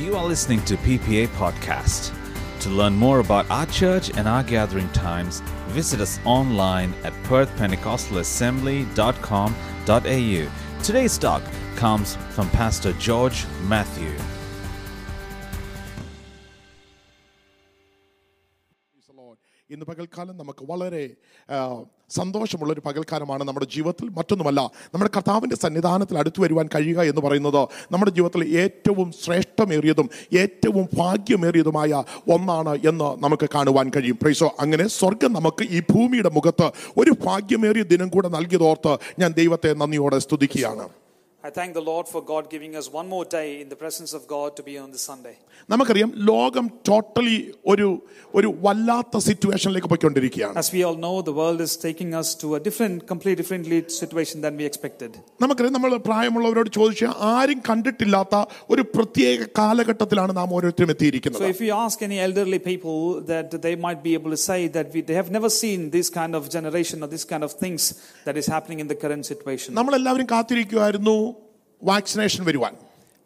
You are listening to PPA Podcast. To learn more about our church and our gathering times, visit us online at perthpentecostalassembly.com.au. Today's talk comes from Pastor George Matthew. ഇന്ന് പകൽക്കാലം നമുക്ക് വളരെ സന്തോഷമുള്ളൊരു പകൽക്കാലമാണ് നമ്മുടെ ജീവിതത്തിൽ. മറ്റൊന്നുമല്ല, നമ്മുടെ കർത്താവിൻ്റെ സന്നിധാനത്തിൽ അടുത്തു വരുവാൻ കഴിയുക എന്ന് പറയുന്നത് നമ്മുടെ ജീവിതത്തിൽ ഏറ്റവും ശ്രേഷ്ഠമേറിയതും ഏറ്റവും ഭാഗ്യമേറിയതുമായ ഒന്നാണ് എന്ന് നമുക്ക് കാണുവാൻ കഴിയും. പ്രൈസോ, അങ്ങനെ സ്വർഗം നമുക്ക് ഈ ഭൂമിയുടെ മുഖത്ത് ഒരു ഭാഗ്യമേറിയ ദിനം കൂടെ നൽകിയതോർത്ത് ഞാൻ ദൈവത്തെ നന്ദിയോടെ സ്തുതിക്കുകയാണ്. I thank the Lord for God giving us one more day in the presence of God to be on this Sunday. നമുക്കറിയാം, ലോകം ടോട്ടലി ഒരു വല്ലാത്ത സിറ്റുവേഷനിലേക്ക് പോയിക്കൊണ്ടിരിക്കുകയാണ്. As we all know, the world is taking us to a completely different situation than we expected. നമുക്കറിയാം, നമ്മൾ പ്രായമുള്ളവരോട് ചോദിച്ചാൽ ആരും കണ്ടിട്ടില്ലാത്ത ഒരു പ്രത്യേക കാലഘട്ടത്തിലാണ് നാം ഓരോരുത്തരും എത്തിയിരിക്കുന്നത്. So if you ask any elderly people that they might be able to say that they have never seen this kind of generation or this kind of things that is happening in the current situation. നമ്മൾ എല്ലാവരും കാത്തിരിക്കുകയായിരുന്നു vaccination വരുവാൻ.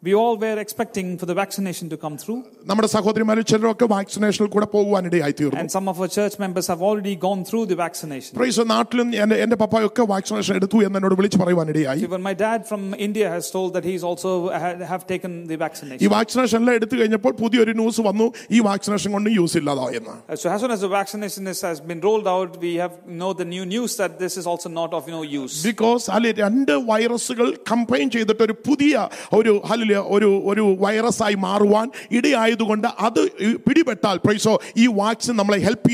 We all were expecting for the vaccination to come through. നമ്മുടെ സഹോദരിമാരിൽ ചിലരൊക്കെ വാക്സിനേഷനിൽ കൂടെ പോകാനിടയായി തീർന്നു. And some of our church members have already gone through the vaccination. Praise the Lord. എൻ്റെ പപ്പയൊക്കെ വാക്സിനേഷൻ എടുത്തു എന്നോട് വിളിച്ചു പറയുവാനിടയായി. Even my dad from India has told that he is also have taken the vaccination. ഈ vaccination എടുത്തു കഴിഞ്ഞപ്പോൾ പുതിയൊരു ന്യൂസ് വന്നു, ഈ വാക്സിനേഷൻ കൊണ്ട് യൂസ് ഇല്ലാതായി എന്ന്. So as soon as the vaccination has been rolled out, we have the new news that this is also not of no use. Because alle രണ്ട് വൈറസുകൾ കമ്പൈൻ ചെയ്തിട്ട് ഒരു പുതിയ ഒരു വൈറസായി മാറുവാൻ ഇടയായതുകൊണ്ട് അത് പിടിപെട്ടാൽ പ്രൈസോ ഈ വാക്സിൻ നമ്മളെ ഹെൽപ്പ്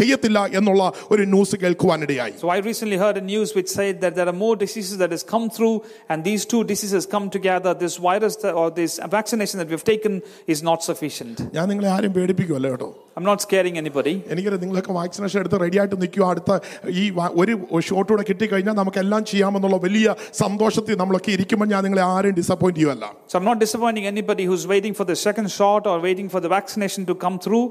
ചെയ്യത്തില്ല എന്നുള്ള ഒരു ന്യൂസ് കേൾക്കുവാനിടയായി. So I recently heard a news which said that there are more diseases that has come through and these two diseases come together. This virus or this vaccination that we have taken is not sufficient. ഞാൻ നിങ്ങളെ ആരെയും പേടിപ്പിക്കുകയല്ല കേട്ടോ. I'm not scaring anybody. എനിക്കറിയാം, നിങ്ങളൊക്കെ vaccination എടുത്ത് ready ആയിട്ട് നിൽക്കുക. അടുത്ത ഈ ഒരു ഷോട്ട് കൂടെ കിട്ടിക്കഴിഞ്ഞാൽ നമുക്കെല്ലാം ചെയ്യാമെന്നുള്ള വലിയ സന്തോഷത്തിൽ നമ്മളൊക്കെ ഇരിക്കുമ്പോൾ ഞാൻ നിങ്ങളെ ആരെയും ഡിസപ്പോയിന്റ് ചെയ്യുമല്ല. So I'm not disappointing anybody who's waiting for the second shot or waiting for the vaccination to come through.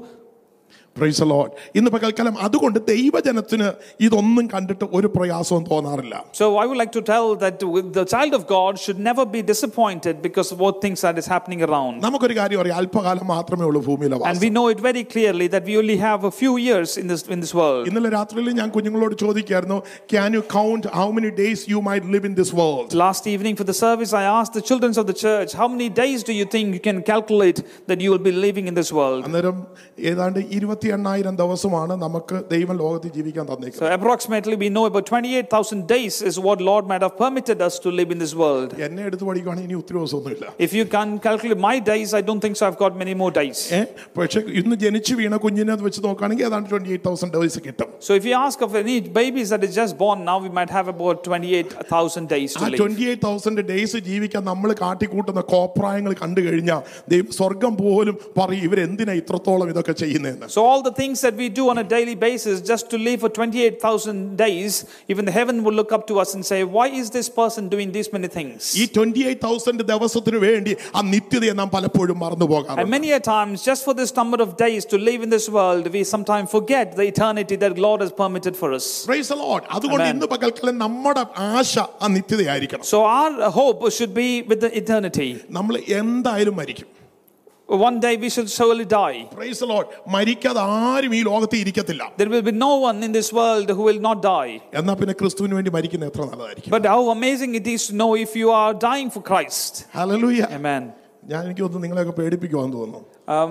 Praise the Lord. ഇന്ന് പകൽക്കാലം അതുകൊണ്ട് ദൈവജനത്തിന് ഇതൊന്നും കണ്ടിട്ട് ഒരു പ്രയാസവും തോന്നാറില്ല. So I would like to tell that the child of God should never be disappointed because of what things that is happening around. നമുക്കൊരു കാര്യം അറിയാം, അല്പകാലം മാത്രമേ ഉള്ളൂ ഭൂമിയിലെ വാസം. And we know it very clearly that we only have a few years in this world. ഇന്നലെ രാത്രിയിൽ ഞാൻ കുഞ്ഞുങ്ങളോട് ചോദിക്കുകയായിരുന്നു, can you count how many days you might live in this world? Last evening for the service I asked the children of the church, how many days do you think you can calculate that you will be living in this world? അന്നേരം ഏതാണ്ട് 28000 ദിവസമാണ് നമുക്ക് ദൈവം ലോകത്തിൽ ജീവിക്കാൻ തന്നിരിക്കുന്നത്. So approximately we know about 28000 days is what Lord might have permitted us to live in this world. എന്നെ എടുത്തു പഠിക്കാനാണ് ഇനി ഉത്തരം ഒന്നുമില്ല. If you can calculate my days, I don't think so I've got many more days. പക്ഷേ ഇന്ന് ജനിച്ചു വീണ കുഞ്ഞിനെ വെച്ച് നോക്കാണെങ്കിൽ ഏതാണ്ട് 28000 days കിട്ടും. So if you ask of any babies that is just born now, we might have about 28000 days to live. 28000 days ജീവിക്കാൻ നമ്മൾ കാട്ടിക്കൂട്ടുന്ന കോപ്രായങ്ങൾ കണ്ടു കഴിഞ്ഞാൽ ദൈവം സ്വർഗ്ഗം പോലും പറയും ഇവരെന്തിനാ ഇത്രത്തോളം ഇതൊക്കെ ചെയ്യുന്നതെന്ന്. So all the things that we do on a daily basis just to live for 28,000 days, even the heaven will look up to us and say, why is this person doing these many things? ഈ 28,000 ദിവസത്തിനു വേണ്ടി ആ നിത്യതയെ നാം പലപ്പോഴും മറന്നു പോകാറുണ്ട്. And many a times just for this number of days to live in this world, we sometimes forget the eternity that Lord has permitted for us. Praise the Lord. അതുകൊണ്ട് ഇന്ന് പകൽക്കാലം നമ്മുടെ ആശ ആ നിത്യതയായിരിക്കണം. So our hope should be with the eternity. നമ്മൾ എന്തായാലും മരിക്കും. One day we shall surely die. Praise the Lord. മരിക്കാതെ ആരും ഈ ലോകത്ത് ഇരിക്കത്തില്ല. There will be no one in this world who will not die. എന്നാ പിന്നെ ക്രിസ്തുവിനു വേണ്ടി മരിക്കുന്നത് എത്ര നല്ലതായിരിക്കും. But how amazing it is to know if you are dying for Christ. Hallelujah. Amen. ഞാൻ എനിക്കൊന്നും നിങ്ങളെയൊക്കെ പേടിപ്പിക്കുവാൻ തോന്നുന്നു.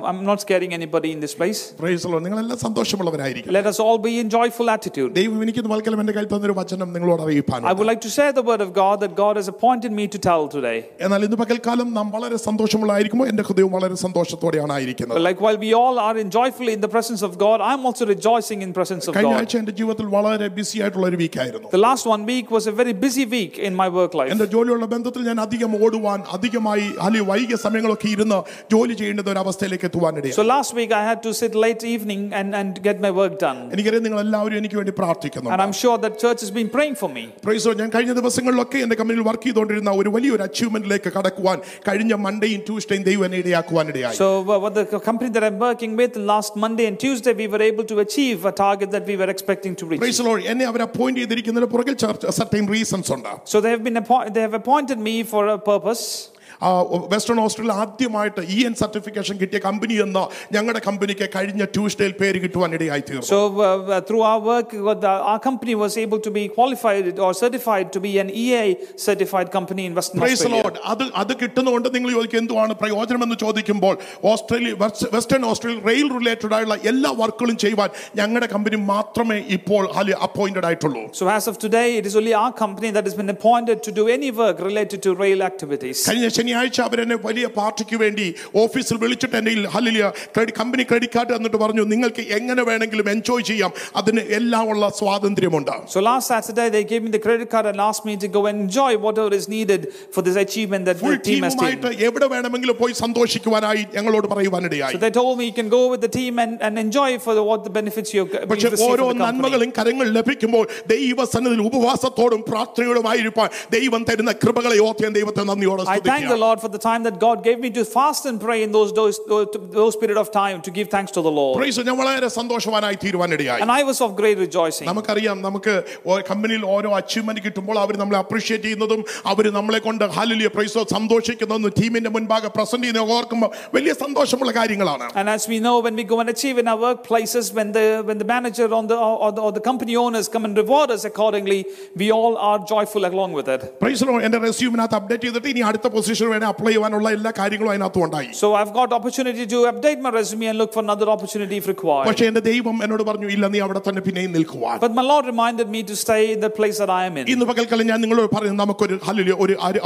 I'm not scaring anybody in this place. Praise the Lord. നിങ്ങൾ എല്ലാം സന്തോഷമുള്ളവരായിരിക്കുക. Let us all be in joyful attitude. ദൈവം എനിക്ക് നൽകിയ എൻ്റെ കയ്യിൽ തന്ന ഒരു വചനം നിങ്ങളോട് അറിയിപ്പാനാണ്. I would like to share the word of God that God has appointed me to tell today. എന്നാൽ ഇന്ന് പകൽക്കാലം നാം വളരെ സന്തോഷമുള്ളായിരിക്കുമ്പോൾ എൻ്റെ ഹൃദയം വളരെ സന്തോഷത്തോടെയാണ് ആയിരിക്കുന്നത്. Like while we all are in joyfully in the presence of God, I am also rejoicing in presence of God. കഴിഞ്ഞ ആഴ്ച എൻ്റെ ജീവിതത്തിൽ വളരെ ബിസി ആയിട്ടുള്ള ഒരു വീക്ക് ആയിരുന്നു. The last one week was a very busy week in my work life. എൻ്റെ ജോലിയുള്ള ബന്ധത്തിൽ ഞാൻ അധികം ഓടുവാൻ അധികമായി അല്ലെങ്കിൽ വൈകിയ സമയങ്ങളൊക്കെ ഇരുന്ന് ജോലി ചെയ്യേണ്ട ഒരു അവസ്ഥ. So last week I had to sit late evening and get my work done. എനിക്കറിയാം, നിങ്ങൾ എല്ലാവരും എനിക്ക് വേണ്ടി പ്രാർത്ഥിക്കുന്നു. And I'm sure that church has been praying for me. Praise the Lord. ഞാൻ കഴിഞ്ഞ ദിവസങ്ങളിലൊക്കെ എൻ്റെ കമ്പനിയിൽ വർക്ക് ചെയ്തുകൊണ്ടിരുന്ന ഒരു വലിയൊരു അച്ചീവ്മെന്റിലേക്ക് കടക്കുവാൻ കഴിഞ്ഞ മണ്ടേയും ട്യൂസ്ഡേയും ദൈവം എന്നെ ഇടയാക്കുവാൻ ഇടയായി. So the company that I'm working with last Monday and Tuesday we were able to achieve a target that we were expecting to reach. Praise the Lord. എന്നെ അവർ അപ്പോയിന്റ് ചെയ്തിരിക്കുന്നതിന് പുറകിൽ certain reasons ഉണ്ട്. So they have appointed me for a purpose. Western Australia ആദ്യമായിട്ട് EN certification കിട്ടിയ company എന്ന ഞങ്ങളുടെ കമ്പനിക്ക് കഴിഞ്ഞ ട്യൂസ്ഡേയിൽ പേര് കിട്ടുവാൻ ഇടയായി തീർന്നു. So through our work our company was able to be qualified or certified to be an EA certified company in Western Australia. Praise the Lord. അത് കിട്ടുന്നതുകൊണ്ട് നിങ്ങൾ ചോദിക്കുക എന്തുവാണ് പ്രയോജനം എന്ന് ചോദിക്കുമ്പോൾ Australia Western Australia rail related ആയിട്ടുള്ള എല്ലാ വർക്കുകളും ചെയ്യുവാൻ ഞങ്ങളുടെ കമ്പനി മാത്രമേ ഇപ്പോൾ അപ്പോയിന്റഡ് ആയിട്ടുള്ളൂ. So as of today it is only our company that has been appointed to do any work related to rail activities. കഴിഞ്ഞ ശനിയാഴ്ച അവരെന്നെ വലിയ പാർട്ടിക്ക് വേണ്ടി ഓഫീസിൽ വിളിച്ചിട്ട് എന്നെ ഹല്ലേലൂയ കമ്പനി ക്രെഡിറ്റ് കാർഡ് എന്നിട്ട് പറഞ്ഞു നിങ്ങൾക്ക് എങ്ങനെ വേണമെങ്കിലും എൻജോയ് ചെയ്യാം, അതിന് എല്ലാമുള്ള സ്വാതന്ത്ര്യമുണ്ട്. So last Saturday they gave me the credit card and asked me to go and enjoy whatever is needed for this achievement that the team has taken. എവിടെ വേണമെങ്കിലും പോയി സന്തോഷിക്കുവാനായി ഞങ്ങളോട് പറയുവാൻ ഇടയായി. So they told me you can go with the team and enjoy for what the benefits you receive. പക്ഷേ ഓരോ നന്മകളും കരങ്ങൾ ലഭിക്കുമ്പോൾ ദൈവസന്നിധിയിൽ ഉപവാസത്തോടും പ്രാർത്ഥനയോടുമായിരിക്കാൻ ദൈവം തരുന്ന കൃപകളെ ഓർത്ത് ദൈവത്തെ നന്ദിയോടെ സ്തുതിക്കുക. I thank the Lord for the time that God gave me to fast and pray in those period of time to give thanks to the Lord. Praise the Lord. വളരെ സന്തോഷവാനായി തീരുവാൻ ഇടയായി. And I was of great rejoicing. നമുക്കറിയാം നമുക്ക് കമ്പനിയിൽ ഓരോ achievement കിട്ടുമ്പോൾ അവർ നമ്മളെ appreciate ചെയ്യുന്നതും അവർ നമ്മളെ കൊണ്ട് ഹല്ലേലൂയ പ്രൈസ് ദി ലോർഡ് സന്തോഷിക്കുന്നതും ടീമിന്റെ മുൻപാകെ പ്രസന്റ് ചെയ്യുന്നത് ഓർക്കുമ്പോൾ വലിയ സന്തോഷമുള്ള കാര്യങ്ങളാണ്. And as we know when we go and achieve in our workplaces when the manager or the company owners come and reward us accordingly we all are joyful along with it. Praise the Lord. And the resume at update ചെയ്തിട്ട് ഇനി അടുത്ത പൊസിഷന് വേണ്ടി apply ചെയ്യാനുള്ള എല്ലാ കാര്യങ്ങളും അതിനകത്ത് ഉണ്ടായി. So I've got opportunity to update my resume and look for another opportunity if required. പക്ഷേ എൻ്റെ ദൈവം എന്നോട് പറഞ്ഞു ഇല്ല നീ അവിടെ തന്നെ പിന്നെയും നിൽക്കുവാൻ. But my Lord reminded me to stay in the place that I am in. ഇന്ന് പകൽക്കാലം ഞാൻ നിങ്ങളോട് പറയുന്നു നമുക്കൊരു ഹല്ലേലൂയ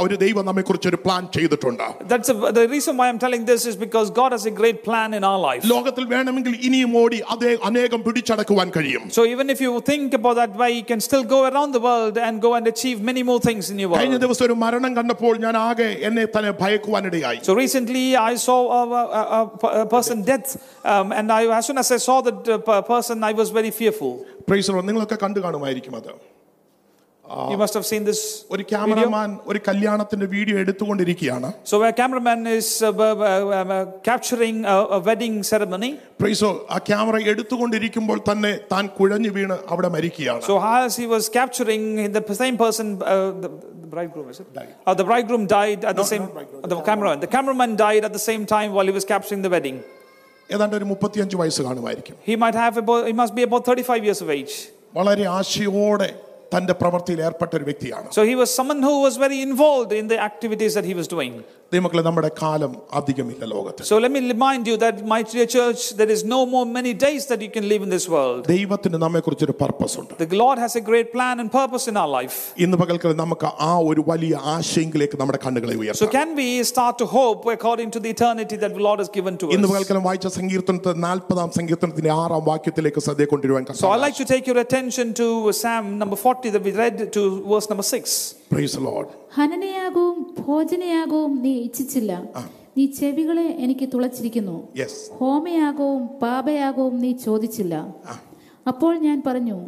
ഒരു ദൈവം നമ്മെക്കുറിച്ച് ഒരു പ്ലാൻ ചെയ്തിട്ടുണ്ട്. That's the reason why I'm telling this is because God has a great plan in our life. ലോകത്തിൽ വേണമെങ്കിൽ ഇനിയും ഓടി അതേ അനേകം പിടിച്ചടക്കുവാൻ കഴിയും. So even if you think about that way you can still go around the world and go and achieve many more things in your world. കഴിഞ്ഞ ദിവസം ഒരു മരണം കണ്ടപ്പോൾ ഞാൻ ആകെ എന്നെ തന്നെ ഭയക്കുവാൻ ഇടയായി. So recently I saw a person death and I as soon as I saw that person I was very fearful. Praise the Lord. നിങ്ങളൊക്കെ കണ്ടു കാണുമായിരിക്കും അത്. You must have seen this. ഒരു ക്യാമറമാൻ ഒരു കല്യാണത്തിന്റെ വീഡിയോ എടുത്തുകൊണ്ടിരിക്കുകയാണ്. So a cameraman is capturing a wedding ceremony. Praise the Lord. ആ camera എടുത്തുകൊണ്ടിരിക്കുമ്പോൾ തന്നെ താൻ കുഴഞ്ഞു വീണ് അവിടെ മരിക്കുകയാണ്. So as he was capturing the same person the bridegroom is it? The bridegroom died at the same the cameraman died at the same time while he was capturing the wedding. ഏതാണ്ട് ഒരു 35 വയസ്സ് കാണുമായിരിക്കും. He must be about 35 years of age. വളരെ ആശയോടെ തന്റെ പ്രവൃത്തിയിൽ ഏർപ്പെട്ട ഒരു വ്യക്തിയാണ്. So he was someone who was very involved in the activities that he was doing. ദൈവമക്കളെ നമ്മുടെ കാലം അധികമില്ല ലോകത്തിൽ. So let me remind you that my dear church there is no more many days that you can live in this world. ദൈവത്തിന് നമ്മെക്കുറിച്ച് ഒരു purpose ഉണ്ട്. The Lord has a great plan and purpose in our life. ഇന്ന് പകൽക്കാലം നമുക്ക് ആ ഒരു വലിയ ആശയത്തിലേക്ക് നമ്മുടെ കണ്ണുകളെ ഉയർത്താം. So can we start to hope according to the eternity that the Lord has given to us. ഇന്ന് പകൽക്കാലം വായിച്ച സങ്കീർത്തനത്തെ 40-ാം സങ്കീർത്തനത്തിന്റെ 6-ാം വാക്യത്തിലേക്ക് ശ്രദ്ധ കൊണ്ടുവരുവാൻ കർത്താവ്. So I'd like to take your attention to Psalm number 40 that we read to verse number 6. Praise the Lord. ഹനനയാഗവും ഭോജനയാഗവും നീ ഇച്ഛിച്ചില്ല, നീ ചെവികളെ എനിക്ക് തുളച്ചിരിക്കുന്നു. ഹോമയാഗവും പാപയാഗവും നീ ചോദിച്ചില്ല. അപ്പോൾ ഞാൻ പറഞ്ഞു,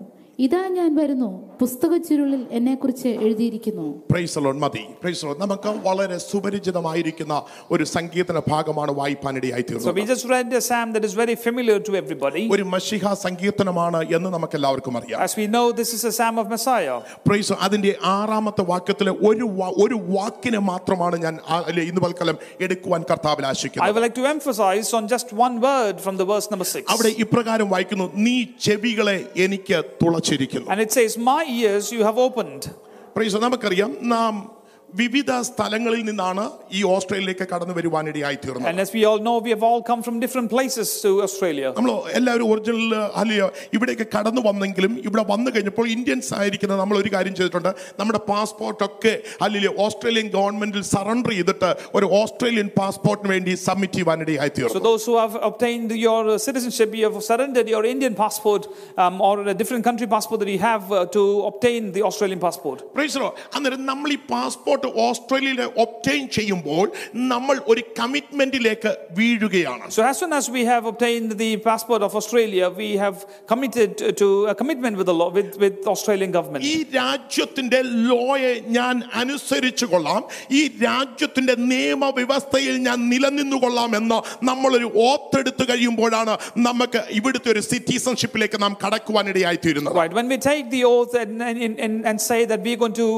ഇതാ ഞാൻ വരുന്നു, പുസ്തകച്ചുരുളിൽ എന്നെക്കുറിച്ച് എഴുതിയിരിക്കുന്നു. Praise the Lord. മതി പ്രൈസ് ദി ലോർഡ്. നമുക്ക് വളരെ സുപരിചിതമായിരിക്കുന്ന ഒരു സംഗീതന ഭാഗമാണ് വായിപ്പാനിടയായി തീർന്നത്. So we just read a psalm that is very familiar to everybody. ഒരു മശീഹ സംഗീതനമാണ് എന്ന് നമുക്കെല്ലാവർക്കും അറിയാം. As we know this is a psalm of Messiah. Praise the Lord. അതിന്റെ 6-ാമത്തെ വാക്യത്തിലെ ഒരു വാക്കിനെ മാത്രമാണ് ഞാൻ ഇന്ന് പൽക്കലം എടുക്കുവാൻ കർത്താവിൽ ആശിക്കുന്നത്. I would like to emphasize on just one word from the verse number 6. അവിടെ ഇപ്രകാരം വായിക്കുന്നു, നീ ചെവികളെ എനിക്ക് തുള. And it says, my ears you have opened. Praise God. നമുക്കറിയാം നാം വിവിധ സ്ഥലങ്ങളിൽ നിന്നാണ് ഈ ഓസ്ട്രേലിയയിലേക്ക് കടന്നു വരുവാനിടയായി തീർന്നത്. And as we all know we have all come from different places to Australia. നമ്മൾ എല്ലാവരും ഒറിജിനൽ അല്ല ഇവിടേക്ക് കടന്നു വന്നെങ്കിലും ഇവിടെ വന്നു കഴിഞ്ഞപ്പോൾ ഇന്ത്യൻസ് ആയിരിക്കുന്ന നമ്മൾ ഒരു കാര്യം ചെയ്തിട്ടുണ്ട്, നമ്മുടെ പാസ്പോർട്ടൊക്കെ അല്ല ഓസ്ട്രേലിയൻ ഗവൺമെന്റിൽ സറണ്ടർ ചെയ്തിട്ട് ഒരു ഓസ്ട്രേലിയൻ പാസ്പോർട്ടിന് വേണ്ടി സബ്മിറ്റ് ചെയ്യുവാനിടയായി തീർന്നു. So those who have obtained your citizenship you have surrendered your Indian passport or a different country passport that you have to obtain the Australian passport. Praise God. അന്നേരം നമ്മൾ ഈ passport ഓസ്ട്രേലിയയിലെ obtain ചെയ്യുമ്പോൾ നമ്മൾ ഒരു കമ്മിറ്റ്മെന്റിലേക്ക് വീഴുകയാണ്. So as soon as we have obtained the passport of Australia we have committed to a commitment with the law with Australian government. ഈ രാജ്യത്തിന്റെ ലോയെ ഞാൻ അനുസരിച്ചുകൊള്ളാം, ഈ രാജ്യത്തിന്റെ നിയമവ്യവസ്ഥയിൽ ഞാൻ നിലനിന്നുകൊള്ളാം എന്ന് നമ്മൾ ഒരു oath എടുത്തു കഴിയുമ്പോഴാണ് നമുക്ക് ഇവിടുത്തെ ഒരു സിറ്റിസൺഷിപ്പിലേക്ക് നാം കടക്കുവാൻ ഇടയായി തീരുന്നത്. Right, when we take the oath and say that we are going to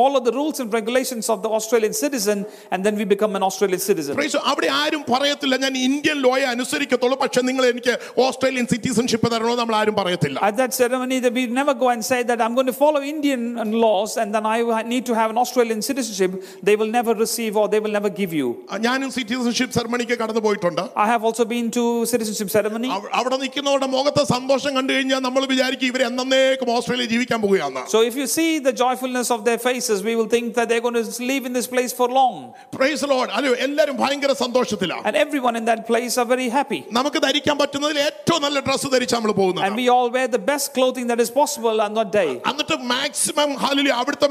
follow the rules and regulations regulations of the Australian citizen, and then we become an Australian citizen. അവിടെ ആരും പറയത്തില്ല ഞാൻ ഇന്ത്യൻ ലോയെ അനുസരിക്കത്തുള്ളൂ, പക്ഷേ നിങ്ങൾ എനിക്ക് Australian citizenship തരണോ നമ്മൾ ആരും പറയത്തില്ല. At that ceremony they will never go and say that I'm going to follow Indian laws and then I need to have an Australian citizenship. They will never receive or they will never give you. ഞാനും citizenship സെറമണിക്ക് കടന്നു പോയിട്ടുണ്ട്. I have also been to citizenship ceremony. അവിടെ നിൽക്കുന്നവരുടെ മുഖത്തെ സന്തോഷം കണ്ടു കഴിഞ്ഞാൽ നമ്മൾ വിചാരിക്കും ഇവർ എന്നേക്കും ഓസ്ട്രേലിയയിൽ ജീവിക്കാൻ പോവുകയാണ്. So if you see the joyfulness of their faces we will think that they're going to live in this place for long. Praise the Lord. Allo ellarum bhayangara sandoshithila. And everyone in that place are very happy. Namukku dharikan pattunnadil ettavum nalla dress dharichu nammal povunnathu. And we all wear the best clothing that is possible on that day. Annattu maximum hallelujah avaduthe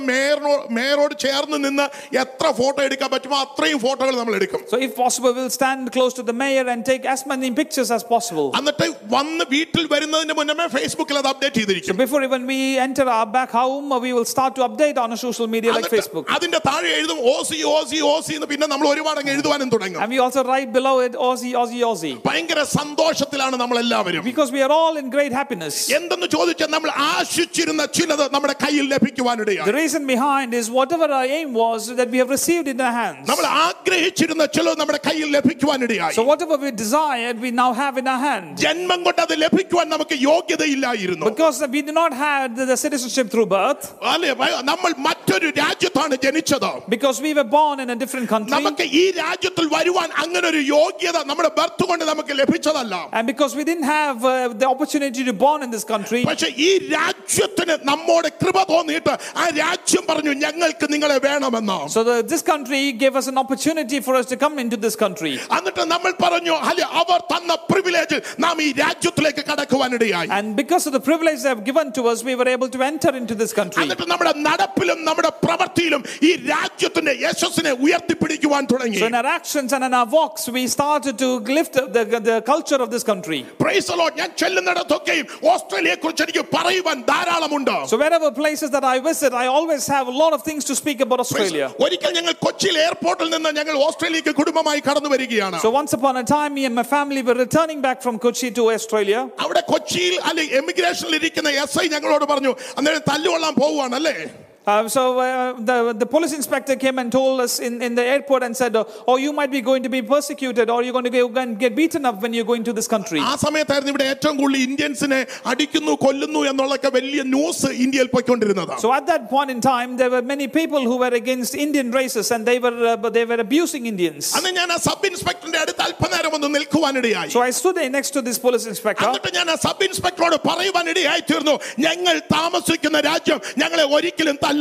mayor-odu chernu ninna etra photo edukkan pattumo athrayum photokal nammal edukkum. So if possible we'll stand close to the mayor and take as many pictures as possible. Annattu vannu veetil varunnadinte munne Facebook il ad update cheyidirikkum. So before even we enter our back home we will start to update on our social media like Facebook. Adinte thaazhe ezhudum OC ennu pinne nammal oru vaanam ezhuduvanum thudangum. And we also write below it OC. ഭയങ്കര സന്തോഷത്തിലാണ് നമ്മൾ എല്ലാവരും. Because we are all in great happiness. എന്തെന്ന് ചോദിച്ചാൽ നമ്മൾ ആശിച്ചിരുന്ന ചിലത് നമ്മുടെ കയ്യിൽ ലഭിക്കുവാനിടയായി. The reason behind is whatever our aim was that we have received in our hands. നമ്മൾ ആഗ്രഹിച്ചിരുന്ന ചിലത് നമ്മുടെ കയ്യിൽ ലഭിക്കുവാനിടയായി. So whatever we desired we now have in our hands. ജന്മം കൊണ്ട് അത് ലഭിക്കുവാൻ നമുക്ക് യോഗ്യതയില്ലായിരുന്നു. Because we did not have the citizenship through birth. അല്ലേ നമ്മൾ മറ്റൊരു രാജ്യത്താണ് ജനിച്ചത്. Because we were born in a different country. നമുക്ക് ഈ രാജ്യത്തിൽ വരുവാൻ അങ്ങനെ ഒരു യോഗ്യത നമ്മുടെ ബർത്ത് കൊണ്ട് നമുക്ക് ലഭിച്ചതല്ല. And because we didn't have the opportunity to born in this country. പക്ഷേ ഈ രാജ്യത്തിന് നമ്മോട് കൃപ തോന്നിയിട്ട് ആ രാജ്യം പറഞ്ഞു ഞങ്ങൾക്ക് നിങ്ങളെ വേണമെന്ന്. So this country gave us an opportunity for us to come into this country. എന്നിട്ട് നമ്മൾ പറഞ്ഞു അല്ലേ അവർ തന്ന പ്രിവിലേജ് നാം ഈ രാജ്യത്തിലേക്ക് കടക്കുവാനിടയായി. And because of the privilege they have given to us we were able to enter into this country. എന്നിട്ട് നമ്മുടെ നടപ്പിലും നമ്മുടെ പ്രവൃത്തിയിലും ഈ രാജ്യത്തിന്റെ യശസ്സിനെ ഉയർത്തിപ്പിടിക്കുവാൻ തുടങ്ങി. So in our actions and in our walks we started to lift the culture of this country. Praise the Lord. ഞാൻ ചെല്ലുന്നിടത്തൊക്കെ ഓസ്ട്രേലിയയെക്കുറിച്ച് എനിക്ക് പറയുവാൻ ധാരാളമുണ്ട്. So wherever places that I visit I always have a lot of things to speak about Australia. ഒരിക്കൽ ഞങ്ങൾ കൊച്ചി എയർപോർട്ടിൽ നിന്ന് ഞങ്ങൾ ഓസ്ട്രേലിയയ്ക്ക് കുടുംബമായി കടന്നുവരികയാണ്. So once upon a time me and my family were returning back from Kochi to Australia. അവിടെ കൊച്ചിയിൽ അല്ലെ എമിഗ്രേഷനിൽ ഇരിക്കുന്ന എസ്ഐ ഞങ്ങളോട് പറഞ്ഞു അന്നേരം തല്ലുകൊള്ളാൻ പോവുകയാണ് അല്ലേ. So the police inspector came and told us in the airport and said, oh, you might be going to be persecuted or you're going to get beaten up when you go into this country. ആ സമയത്തായിരുന്നു ഇവിടെ ഏറ്റവും കൂടുതൽ ഇന്ത്യൻസിനെ അടിക്കുന്നു കൊല്ലുന്നു എന്നുള്ളൊക്കെ വലിയ news ഇന്ത്യയിൽ പോയിക്കൊണ്ടിരുന്നത്. So at that point in time there were many people who were against Indian races and they were abusing Indians. അന്ന് ഞാൻ ആ സബ് ഇൻസ്പെക്ടറുടെ അടുത്ത് അല്പനേരം ഒന്ന് നിൽക്കുവാനിടയായി. So I stood next to this police inspector. എന്നിട്ട് ഞാൻ ആ സബ് ഇൻസ്പെക്ടറോട് പറയുവാനിടയായി തീർന്നു ഞങ്ങൾ താമസിക്കുന്ന രാജ്യം ഞങ്ങളെ ഒരിക്കലും തല്ലുന്നില്ല.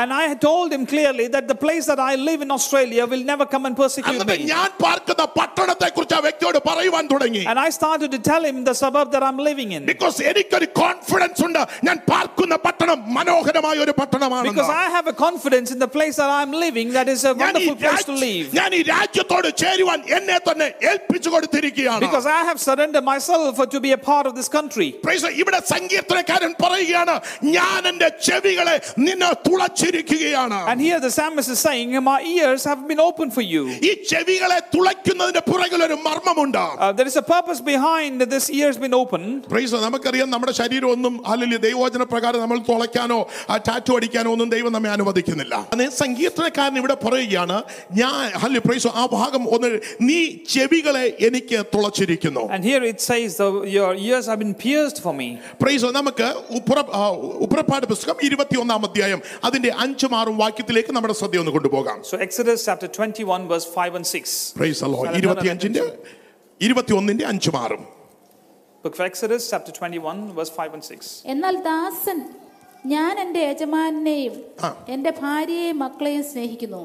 And I had told him clearly that the place that I live in Australia will never come and persecute me. ഞാൻ പാർക്കുന്ന പട്ടണത്തെക്കുറിച്ച് ആ വ്യക്തിയോട് പറയുവാൻ തുടങ്ങി. And I started to tell him the suburb that I'm living in. Because എനിക്കൊരു confidence ഉണ്ട് ഞാൻ പാർക്കുന്ന പട്ടണം മനോഹരമായ ഒരു പട്ടണമാണ്. Because I have a confidence in the place that I'm living that is a wonderful place to live. ഞാൻ ഈ രാജ്യത്തോട് ചേരുവാൻ എന്നെ തന്നെ ഏൽപ്പിച്ചു കൊടുത്തിരിക്കുകയാണ്. Because I have surrendered myself to be a part of this country. Praise. ഇവിടെ സംഗീതകാരൻ പറയുകയാണ് ഞാൻ എൻ്റെ ചെവികളെ തുളച്ചിരിക്കുകയാണ്. And here the psalmist is saying my ears have been open for you. ഈ ചെവികളെ തുളയ്ക്കുന്നതിന്റെ പുറകിൽ ഒരു മർമ്മമുണ്ട്. There is a purpose behind this ears been open. Praise. നമുക്കറിയാം നമ്മുടെ ശരീരം ഒന്നും ഹല്ലേലൂയ ദൈവവചന പ്രകാരം നമ്മൾ തുളയ്ക്കാനോ ടാറ്റു അടിക്കാനോ ഒന്നും ദൈവം നമ്മെ അനുവദിക്കുന്നില്ല. അതേ സംഗീതകാരൻ ഇവിടെ പറയുകയാണ് ഞാൻ ഹല്ലേലൂയ പ്രൈസ് ആ ഭാഗം ഒന്ന് നീ ചെവികളെ എനിക്ക് തുളച്ചിരിക്കുന്നു. And here it says your ears have been pierced for me. Praise. നമുക്ക് ഉപ്പുറപ്പാട് പുസ്തകം 21-ാം അധ്യായം അതിന്റെ 5-6 വാക്യത്തിലേക്ക് നമ്മുടെ ശ്രദ്ധ ഒന്ന് കൊണ്ടുപോകാം. So Exodus chapter 21 verse 5 and 6. Praise the Lord. 21ന്റെ 5-6. Book of Exodus chapter 21 verse 5 and 6. എന്നാൽ ദാസൻ ഞാൻ എൻ്റെ യജമാനനെയും എൻ്റെ ഭാര്യയെയും മക്കളെയും സ്നേഹിക്കുന്നു.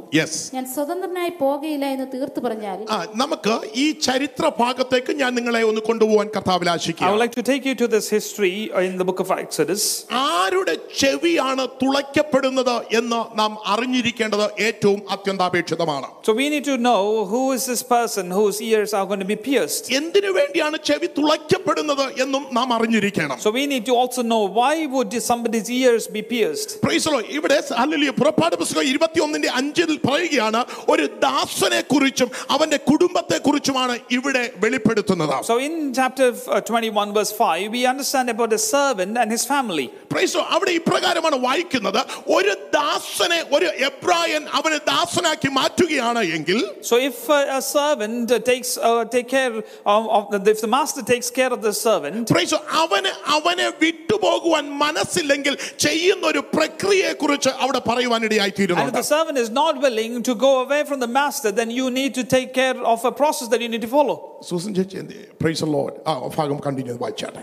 ഞാൻ സ്വതന്ത്രനായി പോകയില്ല എന്ന് തീർത്തു പറഞ്ഞാൽ നമുക്ക് ഈ ചരിത്ര ഭാഗത്തേക്ക് ഞാൻ നിങ്ങളെ ഒന്ന് കൊണ്ടുപോകാൻ കർത്താവിൽ ആശിക്കുന്നു. I would like to take you to this history in the book of Exodus. ആരുടെ ചെവിയാണ് തുളയ്ക്കപ്പെടുന്നത് എന്ന് നാം അറിഞ്ഞിരിക്കേണ്ടത് ഏറ്റവും അത്യന്താപേക്ഷിതമാണ്. So we need to know who is this person whose ears are going to be pierced. എന്തിനു വേണ്ടിയാണ് ചെവി തുളയ്ക്കപ്പെടുന്നത് എന്നും നാം അറിഞ്ഞിരിക്കണം. So we need to also know why would somebody's ear ears be pierced. Praise the Lord. ഇവിടെ hallelujah പുറപ്പാട് പുസ്തകം 21ന്റെ 5-ൽ പറയുകയാണ് ഒരു ദാസനെക്കുറിച്ചും അവന്റെ കുടുംബത്തെക്കുറിച്ചുമാണ് ഇവിടെ വെളിപ്പെടുത്തുന്നത്. So in chapter 21 verse 5 we understand about a servant and his family. Praise the Lord. അവിടെ ഇപ്രകാരമാണ് വായിക്കുന്നത്, ഒരു ദാസനെ ഒരു എബ്രായൻ അവനെ ദാസനാക്കി മാറ്റുകയാണ് എങ്കിൽ, so if a servant takes take care of the, if the master takes care of the servant, praise the Lord, അവനെ വിട്ടുപോകുവാൻ മനസ്സില്ലെങ്കിൽ ചെയ്യുന്ന ഒരു പ്രക്രിയയെക്കുറിച്ച് അവിടെ പറയുവാൻ ഇടയായിത്തീരുന്നു. And if the servant is not willing to go away from the master, then you need to take care of a process that you need to follow. Susan Jayende, praise the Lord. ആ ഭാഗം continue വായിച്ചാട്ടെ.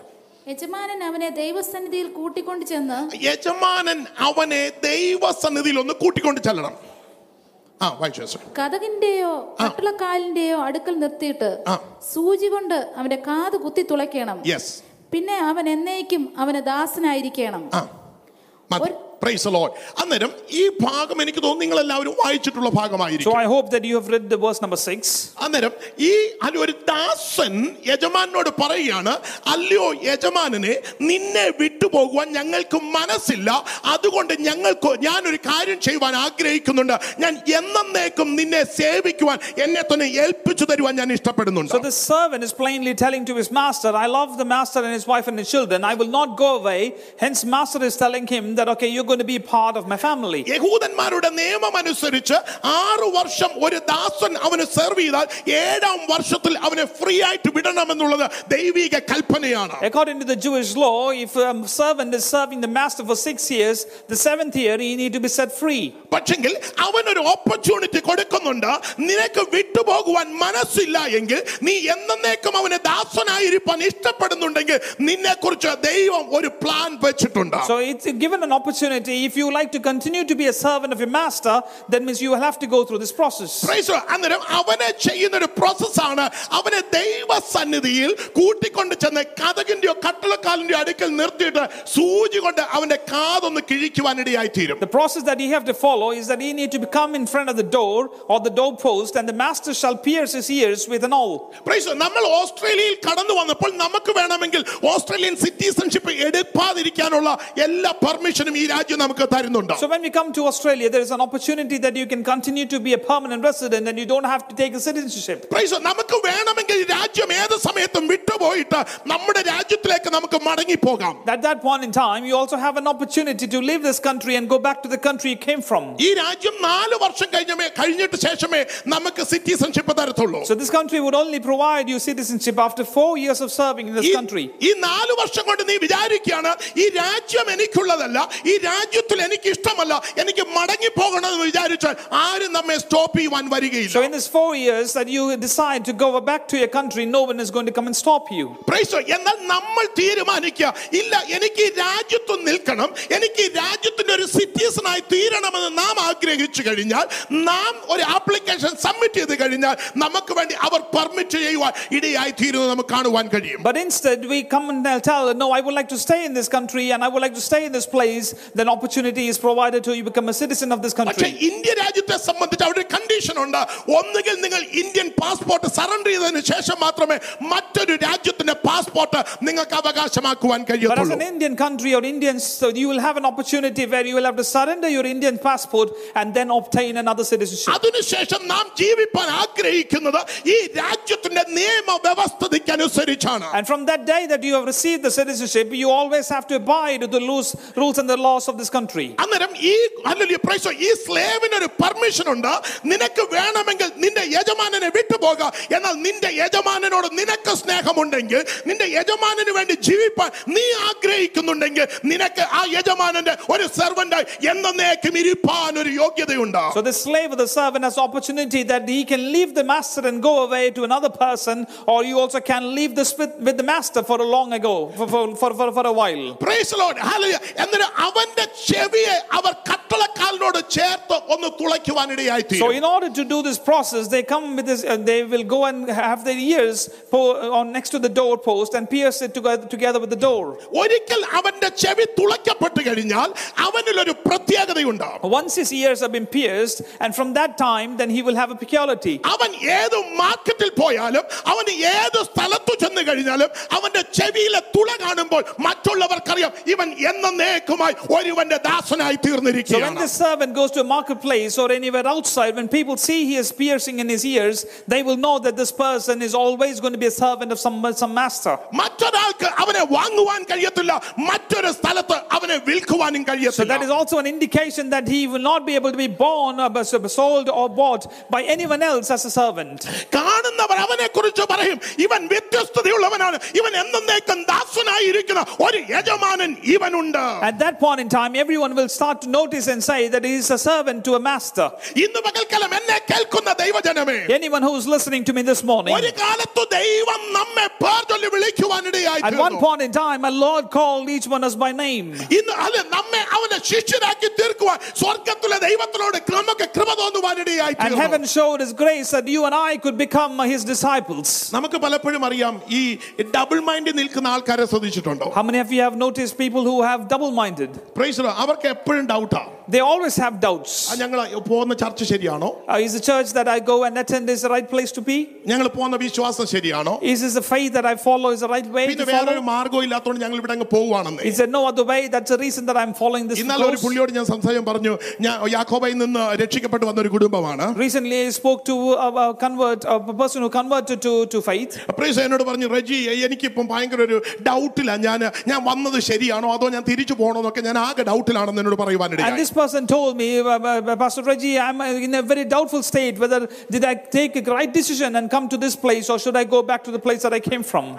യജമാനൻ അവനെ ദൈവസന്നിധിയിൽ കൂട്ടിക്കൊണ്ട് ചെന്ന്, യജമാനൻ അവനെ ദൈവസന്നിധിയിൽ ഒന്ന് കൂട്ടിക്കൊണ്ട് ചെല്ലണം. കതകിന്റെയോ കട്ടളക്കാലിന്റെയോ അടുക്കൽ നിർത്തിയിട്ട് സൂചി കൊണ്ട് അവന്റെ കാത് കുത്തി തുളയ്ക്കണം. പിന്നെ അവൻ എന്നേക്കും അവനെ ദാസനായിരിക്കണം. Praise the Lord. അന്നേരം ഈ ഭാഗം എനിക്ക് തോന്നുന്നു നിങ്ങൾ എല്ലാവരും വായിച്ചിട്ടുള്ള ഭാഗമായിരിക്കും. So I hope that you have read the verse number 6. അന്നേരം ഈ ഒരു ദാസൻ യജമാനനോട് പറയുകയാണ്, അല്ലയോ യജമാനനെ, നിന്നെ വിട്ടുപോകുവാൻ ഞങ്ങൾക്ക് മനസ്സില്ല, അതുകൊണ്ട് ഞാനൊരു കാര്യം ചെയ്യുവാൻ ആഗ്രഹിക്കുന്നുണ്ട്. ഞാൻ എന്നേക്കും നിന്നെ സേവിക്കുവാൻ എന്നെ തന്നെ ഏൽപ്പിച്ചു തരുവാൻ ഞാൻ ഇഷ്ടപ്പെടുന്നുണ്ട്. So the servant is plainly telling to his master, I love the master and his wife and his children. I will not go away. Hence master is telling him that okay, you going to be part of my family. യഹൂദന്മാരുടെ നിയമം അനുസരിച്ച് 6 വർഷം ഒരു ദാസൻ അവനെ serve ചെയ്താൽ 7ാം വർഷത്തിൽ അവനെ free ആയിട്ട് വിടണമെന്നുള്ളത് ദൈവിക കൽപ്പനയാണ്. According to the Jewish law, if a servant is serving the master for 6 years, the 7th year he need to be set free. പക്ഷെങ്കിൽ അവൻ ഒരു ഓപ്പർച്യൂണിറ്റി കൊടുക്കുന്നുണ്ട്, നിനക്ക് വിട്ടുപോകുവാൻ മനസ്സില്ല എങ്കിൽ, നീ എന്നേക്കും അവനെ ദാസനായിരിക്കാൻ ഇഷ്ടപ്പെടുന്നുണ്ടെങ്കിൽ നിന്നെക്കുറിച്ച് ദൈവം ഒരു പ്ലാൻ വെച്ചിട്ടുണ്ട്. So it's given an opportunity. If you like to continue to be a servant of your master, that means you will have to go through this process. Praise God. And avane cheyyana oru process aanu avane deiva sannidhiyil kootikondu chenne kadagindeyo kattalakkalineyo adikkal nirthittu sooji kondu avante kaadonnu kizhikkuvan idayayi theerum. The process that you have to follow is that he need to come in front of the door or the doorpost, and the master shall pierce his ears with an awl. Praise God. Nammal Australia il kadannu vannappol namakku venamengil Australian citizenship eduppadirikkanulla ella permissionum ee രാജ്യം നമുക്ക് തരുന്നുണ്ട്. So when we come to Australia, there is an opportunity that you can continue to be a permanent resident and you don't have to take a citizenship. Praise God. നമുക്ക് വേണമെങ്കിൽ രാജ്യം ഏത് സമയത്തും വിട്ടുപോയിട്ട് നമ്മുടെ രാജ്യത്തിലേക്ക് നമുക്ക് മടങ്ങി പോകാം. At that point in time, you also have an opportunity to leave this country and go back to the country you came from. ഈ രാജ്യം 4 വർഷം കഴിഞ്ഞിട്ട് ശേഷമേ നമുക്ക് സിറ്റിസൺഷിപ്പ് തരത്തുള്ളൂ. So this country would only provide you citizenship after 4 years of serving in this country. ഈ 4 വർഷം കൊണ്ട് നീ വിചാരിക്കുകയാണ് ഈ രാജ്യം എനിക്കുള്ളതല്ല, ഈ രാജ്യത്തിൽ എനിക്ക് ഇഷ്ടമല്ല, എനിക്ക് മടങ്ങി പോകണമെന്ന് വിചാരിച്ചാൽ ആരും നമ്മെ സ്റ്റോപ്പ് ചെയ്യാൻ വരികയില്ല. So in this 4 years that you decide to go back to your country, no one is going to come and stop you. Praise God. എന്നാൽ നമ്മൾ തീരുമാനിക്കുക, ഇല്ല എനിക്ക് രാജ്യത്ത് നിൽക്കണം, എനിക്ക് രാജ്യത്തിന്റെ ഒരു സിറ്റിസൺ ആയി തീരണമെന്ന് നാം ആഗ്രഹിച്ചു കഴിഞ്ഞാൽ, നാം ഒരു ആപ്ലിക്കേഷൻ സബ്മിറ്റ് ചെയ്തു കഴിഞ്ഞാൽ നമുക്ക് വേണ്ടി അവർ പെർമിറ്റ് ചെയ്യുവാൻ ഇടയായി തീരുന്നത് നമുക്ക് കാണുവാൻ കഴിയും. But instead we come and tell, no, I would like to stay in this country and I would like to stay in this place. Then opportunity is provided to you become a citizen of this country. But India രാജ്യത്തെ സംബന്ധിച്ച് അവിടെ condition ഉണ്ട്. ഒന്നുകിൽ നിങ്ങൾ Indian passport surrender ചെയ്തതിനു ശേഷം മാത്രമേ മറ്റൊരു രാജ്യത്തിന്റെ പാസ്പോർട്ട് നിങ്ങൾക്ക് അവകാശമാക്കുവാൻ കഴിയുള്ളൂ. But as an Indian country or Indians, so you will have an opportunity where you will have to surrender your Indian passport and then obtain another citizenship. അതിനു ശേഷം നാം ജീവിക്കാൻ ആഗ്രഹിക്കുന്നത് ഈ രാജ്യത്തിന്റെ നിയമവ്യവസ്ഥയ്ക്ക് അനുസരിച്ചാണ്. And from that day that you have received the citizenship, you always have to abide to the loose rules and the laws of this country. അന്നേരം ഈ ഹല്ലേലൂയ പ്രൈസ് ദി ഈ സ്ലേവിന് ഒരു പെർമിഷൻ ഉണ്ട്, നിനക്ക് വേണമെങ്കിൽ നിന്റെ യജമാനനെ വിട്ടുപോകാം, എന്നാൽ നിന്റെ യജമാനനോട് നിനക്ക് സ്നേഹമുണ്ടെങ്കിൽ, നിന്റെ യജമാനന് വേണ്ടി ജീവിപ്പാൻ നീ ആഗ്രഹിക്കുന്നുണ്ടെങ്കിൽ, നിനക്ക് ആ യജമാനന്റെ ഒരു സെർവന്റായി എന്നേക്കും ഇരിപ്പാൻ ഒരു യോഗ്യതയുണ്ട്. So the slave or the servant has opportunity that he can leave the master and go away to another person, or you also can leave this with the master for a long ago for a while. Praise the Lord. Hallelujah. അന്നേരം അവന്റെ ചെവിയെ അവർ കട്ടളക്കാലിനോട് ചേർത്ത് ഒന്ന് തുളയ്ക്കുവാൻ ഇടയായി തീരും. So in order to do this process, they come with this, they they will go and have their ears on next to the doorpost and pierce it together with the door. Once his ears have been pierced, and from that time, then he will have a peculiarity. So when this servant goes to a marketplace or anywhere outside, when people see he is piercing in his ears, they will know that this person is always going to be a servant of some master. So that is also an indication that he will not be able to be born or sold or bought by anyone else as a servant. At that point in time, everyone will start to notice and say that he is a servant to a master. Anyone who is listening to me this morning, at one point in time, our Lord called each one as by name. And heaven showed His grace that you and I could become His disciples. How many of you have noticed people who have double-minded? They always have doubts. Is the church that I go and attend is the right place to be? Is this the faith that I follow is the right way to follow? Is there no other way? That's the reason that I'm following this course. Recently I spoke to a person who converted to faith. And this person told me, Pastor Reggie, I'm in a very doubtful state whether did I take a right decision and come to this place, or should I go back to the place that I came from?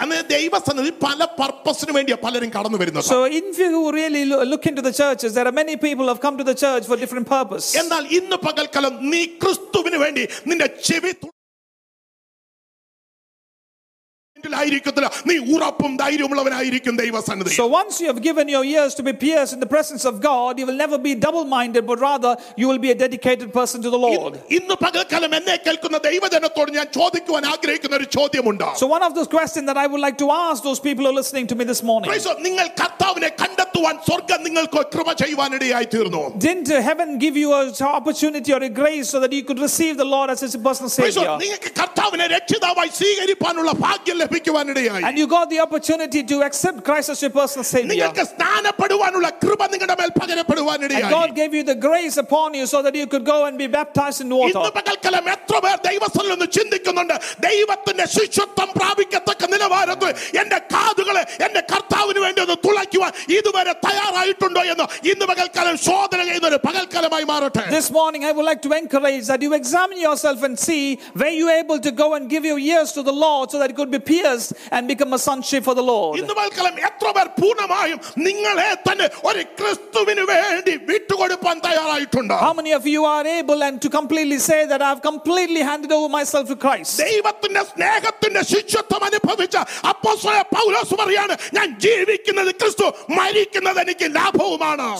So if you really look into the churches, there are many people who have come to the church for different purpose. So once you have given your ears to be pierced in the presence of God, you will never be double-minded, but rather you will be a dedicated person to the Lord. So one of those questions that I would like to ask those people who are listening to me this morning: didn't heaven give you an opportunity or a grace so that you could receive the Lord as his personal Savior? And you got the opportunity to accept Christ as your personal Savior. And God gave you the grace upon you so that you could go and be baptized in water. This morning I would like to encourage that you examine yourself and see where you are able to go and give your ears to the Lord so that it could be pierced and become a sonship for the Lord. How many of you are able and to completely say that I have completely handed over myself to Christ? So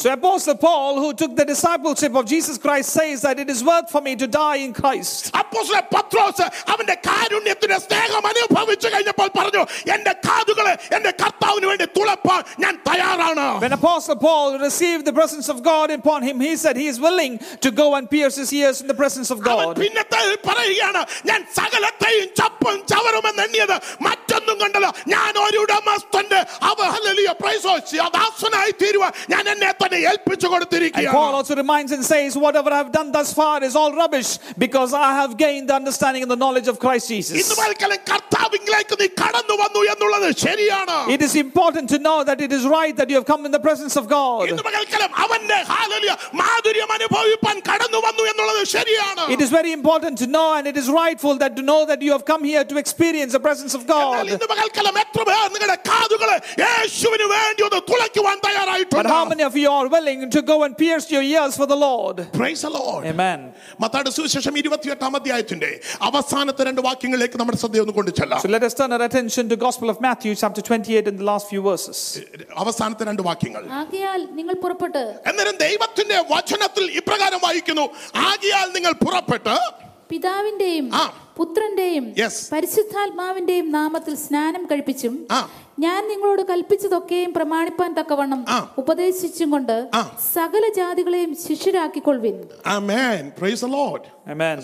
Apostle Paul, who took the discipleship of Jesus Christ, says that it is worth for me to die in Christ. When Apostle Paul received the presence of God upon him, he said he is willing to go and pierce his ears in the presence of God. And Paul also reminds and says, whatever I have done thus far is all rubbish, because I have gained the understanding and the knowledge of Christ Jesus. It is important to know that it is right that you have come in the presence of God. It is very important to know, and it is rightful that to know that you have come here to experience the presence of God. But how many of you are willing to go and pierce your ears for the Lord? Praise the Lord. Amen. So let us turn our attention to the Gospel of Matthew chapter 28 in the last few verses. പുത്രന്റെയും പരിശുദ്ധാത്മാവിന്റെയും നാമത്തിൽ സ്നാനം കഴിപ്പിച്ചും ഞാൻ നിങ്ങളോട് കൽപ്പിച്ചതൊക്കെയും പ്രമാണിപ്പാൻ തക്കവണ്ണം ഉപദേശിച്ചും കൊണ്ട് സകല ജാതികളെയും ശിഷ്യരാക്കിക്കൊള്ളുവിൻ. ആമേൻ. Praise the Lord. Amen.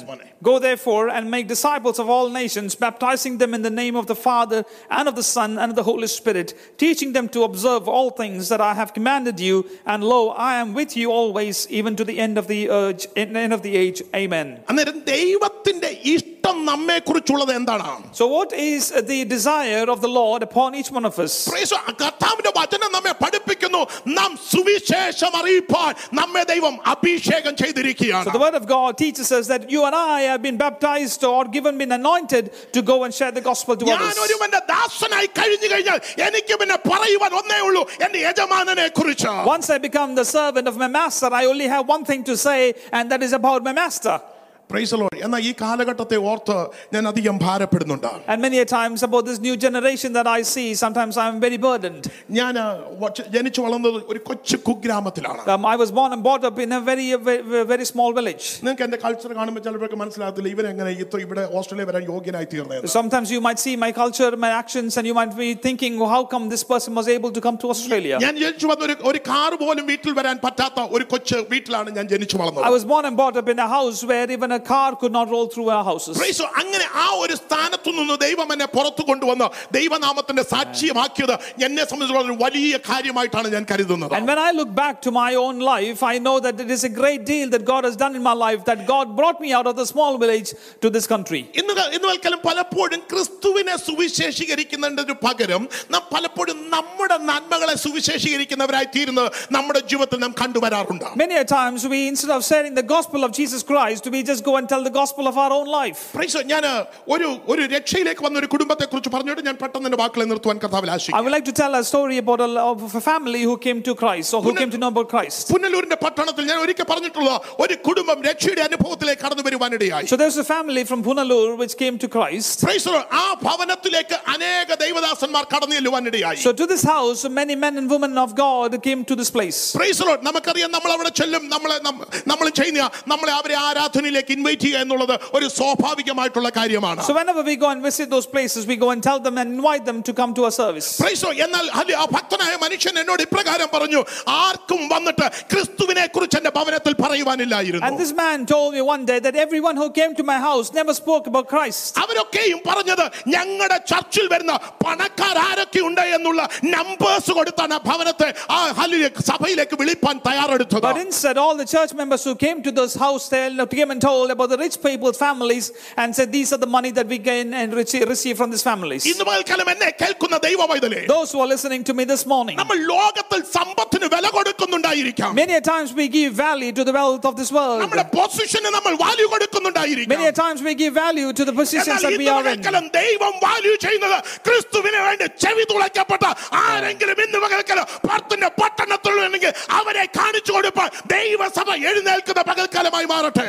Go therefore and make disciples of all nations, baptizing them in the name of the Father and of the Son and of the Holy Spirit, teaching them to observe all things that I have commanded you, and lo, I am with you always, even to the end of the age. Amen. അന്നേരം ദൈവത്തിന്റെ ഇഷ്ടം നമ്മെക്കുറിച്ചുള്ളത് എന്താണ്? So what is the desire of the Lord upon each one of us? പ്രേസ കർത്താവിന്റെ വചനം നമ്മെ പഠിപ്പിക്കുന്നു. നാം സുവിശേഷം അറിയിപ്പാൻ നമ്മെ ദൈവം അഭിഷേകം ചെയ്തിരിക്കുകയാണ്. So the word of God teaches us that you and I have been baptized or given been anointed to go and share the gospel to others. ഞാൻ ഒരുവന്റെ ദാസനായി കഴിഞ്ഞു കഴിഞ്ഞാൽ എനിക്ക് പിന്നെ പറയുവാൻ ഒന്നേ ഉള്ളൂ, എൻ്റെ യജമാനനെക്കുറിച്ച്. Once I become the servant of my master, I only have one thing to say, and that is about my master. Praise the Lord. എന്നാൽ ഈ കാലഘട്ടത്തെ ഓർത്ത് ഞാൻ അധികം ഭാരപ്പെടുന്നുണ്ട്. And many a times about this new generation that I see, sometimes I am very burdened. ഞാൻ ജനിച്ചു വളർന്നത് ഒരു കൊച്ചു കുഗ്രാമത്തിലാണ്. I was born and brought up in a very small village. നിങ്ങൾക്ക് എൻ്റെ കൾച്ചർ കാണുമ്പോൾ ചിലർക്ക് മനസ്സിലാകത്തില്ല ഇവൻ എങ്ങനെ ഇവിടെ ഓസ്ട്രേലിയ വരാൻ യോഗ്യനായി തീർന്നത്. Sometimes you might see my culture, my actions, and you might be thinking, how come this person was able to come to Australia? ഞാൻ ജനിച്ചു വളർന്ന ഒരു കാർ പോലും വീട്ടിൽ വരാൻ പറ്റാത്ത ഒരു കൊച്ചു വീട്ടിലാണ് ഞാൻ ജനിച്ചു വളർന്നത്. I was born and brought up in a house where even a car could not roll through our houses. Praise God. അങ്ങനെ ആ ഒരു സ്ഥാനത്തു നിന്ന് ദൈവം എന്നെ പുറത്തു കൊണ്ടുവന്ന് ദൈവനാമത്തിന്റെ സാക്ഷ്യമാക്കിയത് എന്നെ സംബന്ധിച്ചുള്ള ഒരു വലിയ കാര്യമായിട്ടാണ് ഞാൻ കരുതുന്നത്. And when I look back to my own life, I know that it is a great deal that God has done in my life, that God brought me out of the small village to this country. ഇന്നുവൽക്കലും പലപ്പോഴും ക്രിസ്തുവിനെ സുവിശേഷീകരിക്കുന്നതിന് പകരം നാം പലപ്പോഴും നമ്മുടെ നന്മകളെ സുവിശേഷീകരിക്കുന്നവരായി തീരുന്നത് നമ്മുടെ ജീവിതത്തിൽ നാം കണ്ടുവരാറുണ്ട്. Many a times we, instead of sharing the gospel of Jesus Christ, we just go and tell the gospel of our own life. Praise God. ഞാൻ ഒരു രക്ഷയിലേക്ക് വന്ന ഒരു കുടുംബത്തെക്കുറിച്ച് പറഞ്ഞിട്ട് ഞാൻ പെട്ടെന്ന് എൻ്റെ വാക്കുകളെ നിർത്തുവാൻ കർത്താവിൽ ആശിക്കുന്നു. I would like to tell a story about a family who came to Christ, or who came to know about Christ. പുനലൂരിന്റെ പട്ടണത്തിൽ ഞാൻ ഒരിക്കൽ പറഞ്ഞിട്ടുള്ള ഒരു കുടുംബം രക്ഷയുടെ അനുഭവത്തിലേക്ക് കടന്നു വരുവാനിടയായി. So there's a family from Punalur which came to Christ. Praise God. ആ ഭവനത്തിലേക്ക് അനേക ദൈവദാസന്മാർ കടന്നു വരുവാനിടയായി. So to this house many men and women of God came to this place. Praise God. നമുക്കറിയാം നമ്മൾ അവിടെ ചെല്ലും, നമ്മൾ ചെയ്യുന്ന നമ്മളെ അവരെ ആരാധനയിലേക്ക് invite എന്നുള്ളത് ഒരു സ്വാഭാവികമായിട്ടുള്ള കാര്യമാണ്. So whenever we go and visit those places, we go and tell them and invite them to come to our service. Praise God. എന്നാൽ ആ ഭക്തനായ മനുഷ്യൻ എന്നോട് ഇപ്രകാരം പറഞ്ഞു, ആർക്കും വന്നിട്ട് ക്രിസ്തുവിനെക്കുറിച്ച് എൻ്റെ ഭവനത്തിൽ പറയുവാനില്ലായിരുന്നു. And this man told me one day that everyone who came to my house never spoke about Christ. അവരൊക്കെയും പറഞ്ഞത് ഞങ്ങളുടെ ചർച്ചിൽ വരുന്ന പണക്കാർ ആരൊക്കെ ഉണ്ട് എന്നുള്ള നമ്പേഴ്സ് കൊടുത്താണ് ആ ഭവനത്തെ ആ സഭയിലേക്ക് വിളിപ്പാൻ തയ്യാറെടുത്തത്. But instead all the church members who came to this house came and told about the rich people's families and said these are the money that we gain and receive from these families. Those who are listening to me this morning, many times we give value to the wealth of this world. Many times we give value to the positions that we are in.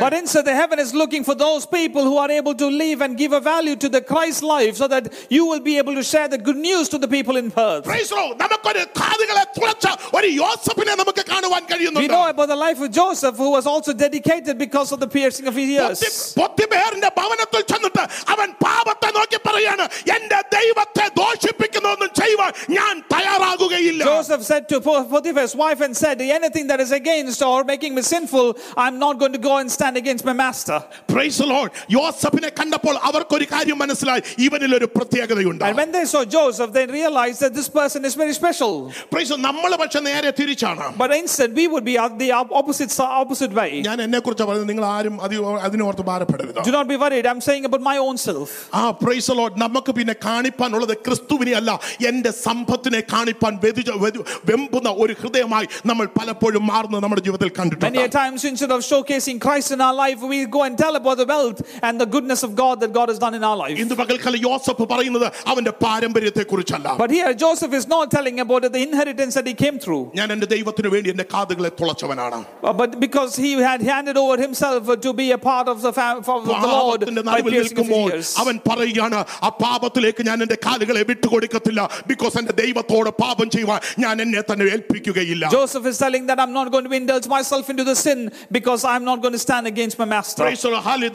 But instead the heaven is looking for those people who are able to live and give a value to the Christ life, so that you will be able to share the good news to the people in Perth. Praise Lord. നമുക്കൊരു കാതുകളെ തുളച്ച ഒരു യോസേഫിനെ നമുക്ക് കാണുവാൻ കഴിയുന്നുണ്ട്. We know about the life of Joseph, who was also dedicated because of the piercing of his ears. പൊത്തിഫേറിന്റെ ഭവനത്തിൽ ചെന്നിട്ട് അവൻ പാപത്തെ നോക്കി പറയാണ്, എൻ്റെ ദൈവത്തെ ദോഷിപ്പിക്കുന്നതൊന്നും ചെയ്യുവാൻ ഞാൻ തയ്യാറാകുകയില്ല. Joseph said to Potiphar's wife and said, anything that is against or making me sinful, I'm not going to go and stand against my master. Praise the Lord. Josephനെ കണ്ടപ്പോൾ അവർക്ക് ഒരു കാര്യം മനസ്സിലായി, ഇവനിൽ ഒരു പ്രത്യേകതയുണ്ട്. And when they saw Joseph, they realized that this person is very special. Praise the Lord. നമ്മൾ പക്ഷേ നേരെ തിരിച്ചാണ്. But instead we would be the opposite way. ഞാൻ എന്നെക്കുറിച്ച് പറയുന്നത് നിങ്ങൾ ആരും അതിനോർത്ത് ഭാരപ്പെടരുത്. Do not be worried. I'm saying about my own self. Ah, praise the Lord. നമുക്ക് പിന്നെ കാണിപ്പാനുള്ളത് ക്രിസ്തുവിനെ അല്ല, എൻ്റെ സമ്പത്തിനെ കാണിപ്പാൻ വെമ്പുന്ന ഒരു ഹൃദയമായി നമ്മൾ പലപ്പോഴും മാറുന്നത് നമ്മുടെ ജീവിതത്തിൽ കണ്ടിട്ടുണ്ട്. Many times instead of showcasing Christ in our life, we go and tell about the wealth and the goodness of God that God has done in our life. In the Bible, Joseph പറയുന്നത് അവന്റെ പാരമ്പര്യത്തെക്കുറിച്ചല്ല. But here Joseph is not telling about the inheritance that he came through. ഞാൻ എൻ്റെ ദൈവത്തിനു വേണ്ടി എൻ്റെ കാതുകളെ തുളച്ചവനാണ്. But because he had handed over himself to be a part of the Lord, അവൻ പറയുകയാണ്, ആ പാപത്തിലേക്ക് ഞാൻ എൻ്റെ കാലുകളെ വിട്ടുകൊടുക്കത്തില്ല. Because എൻ്റെ ദൈവത്തോട് പാപം ചെയ്യുവാൻ ഞാൻ എന്നെ തന്നെ ഏൽപ്പിക്കുകയില്ല. Joseph is telling that I'm not going to indulge myself into the sin because I'm not going to stand against my master.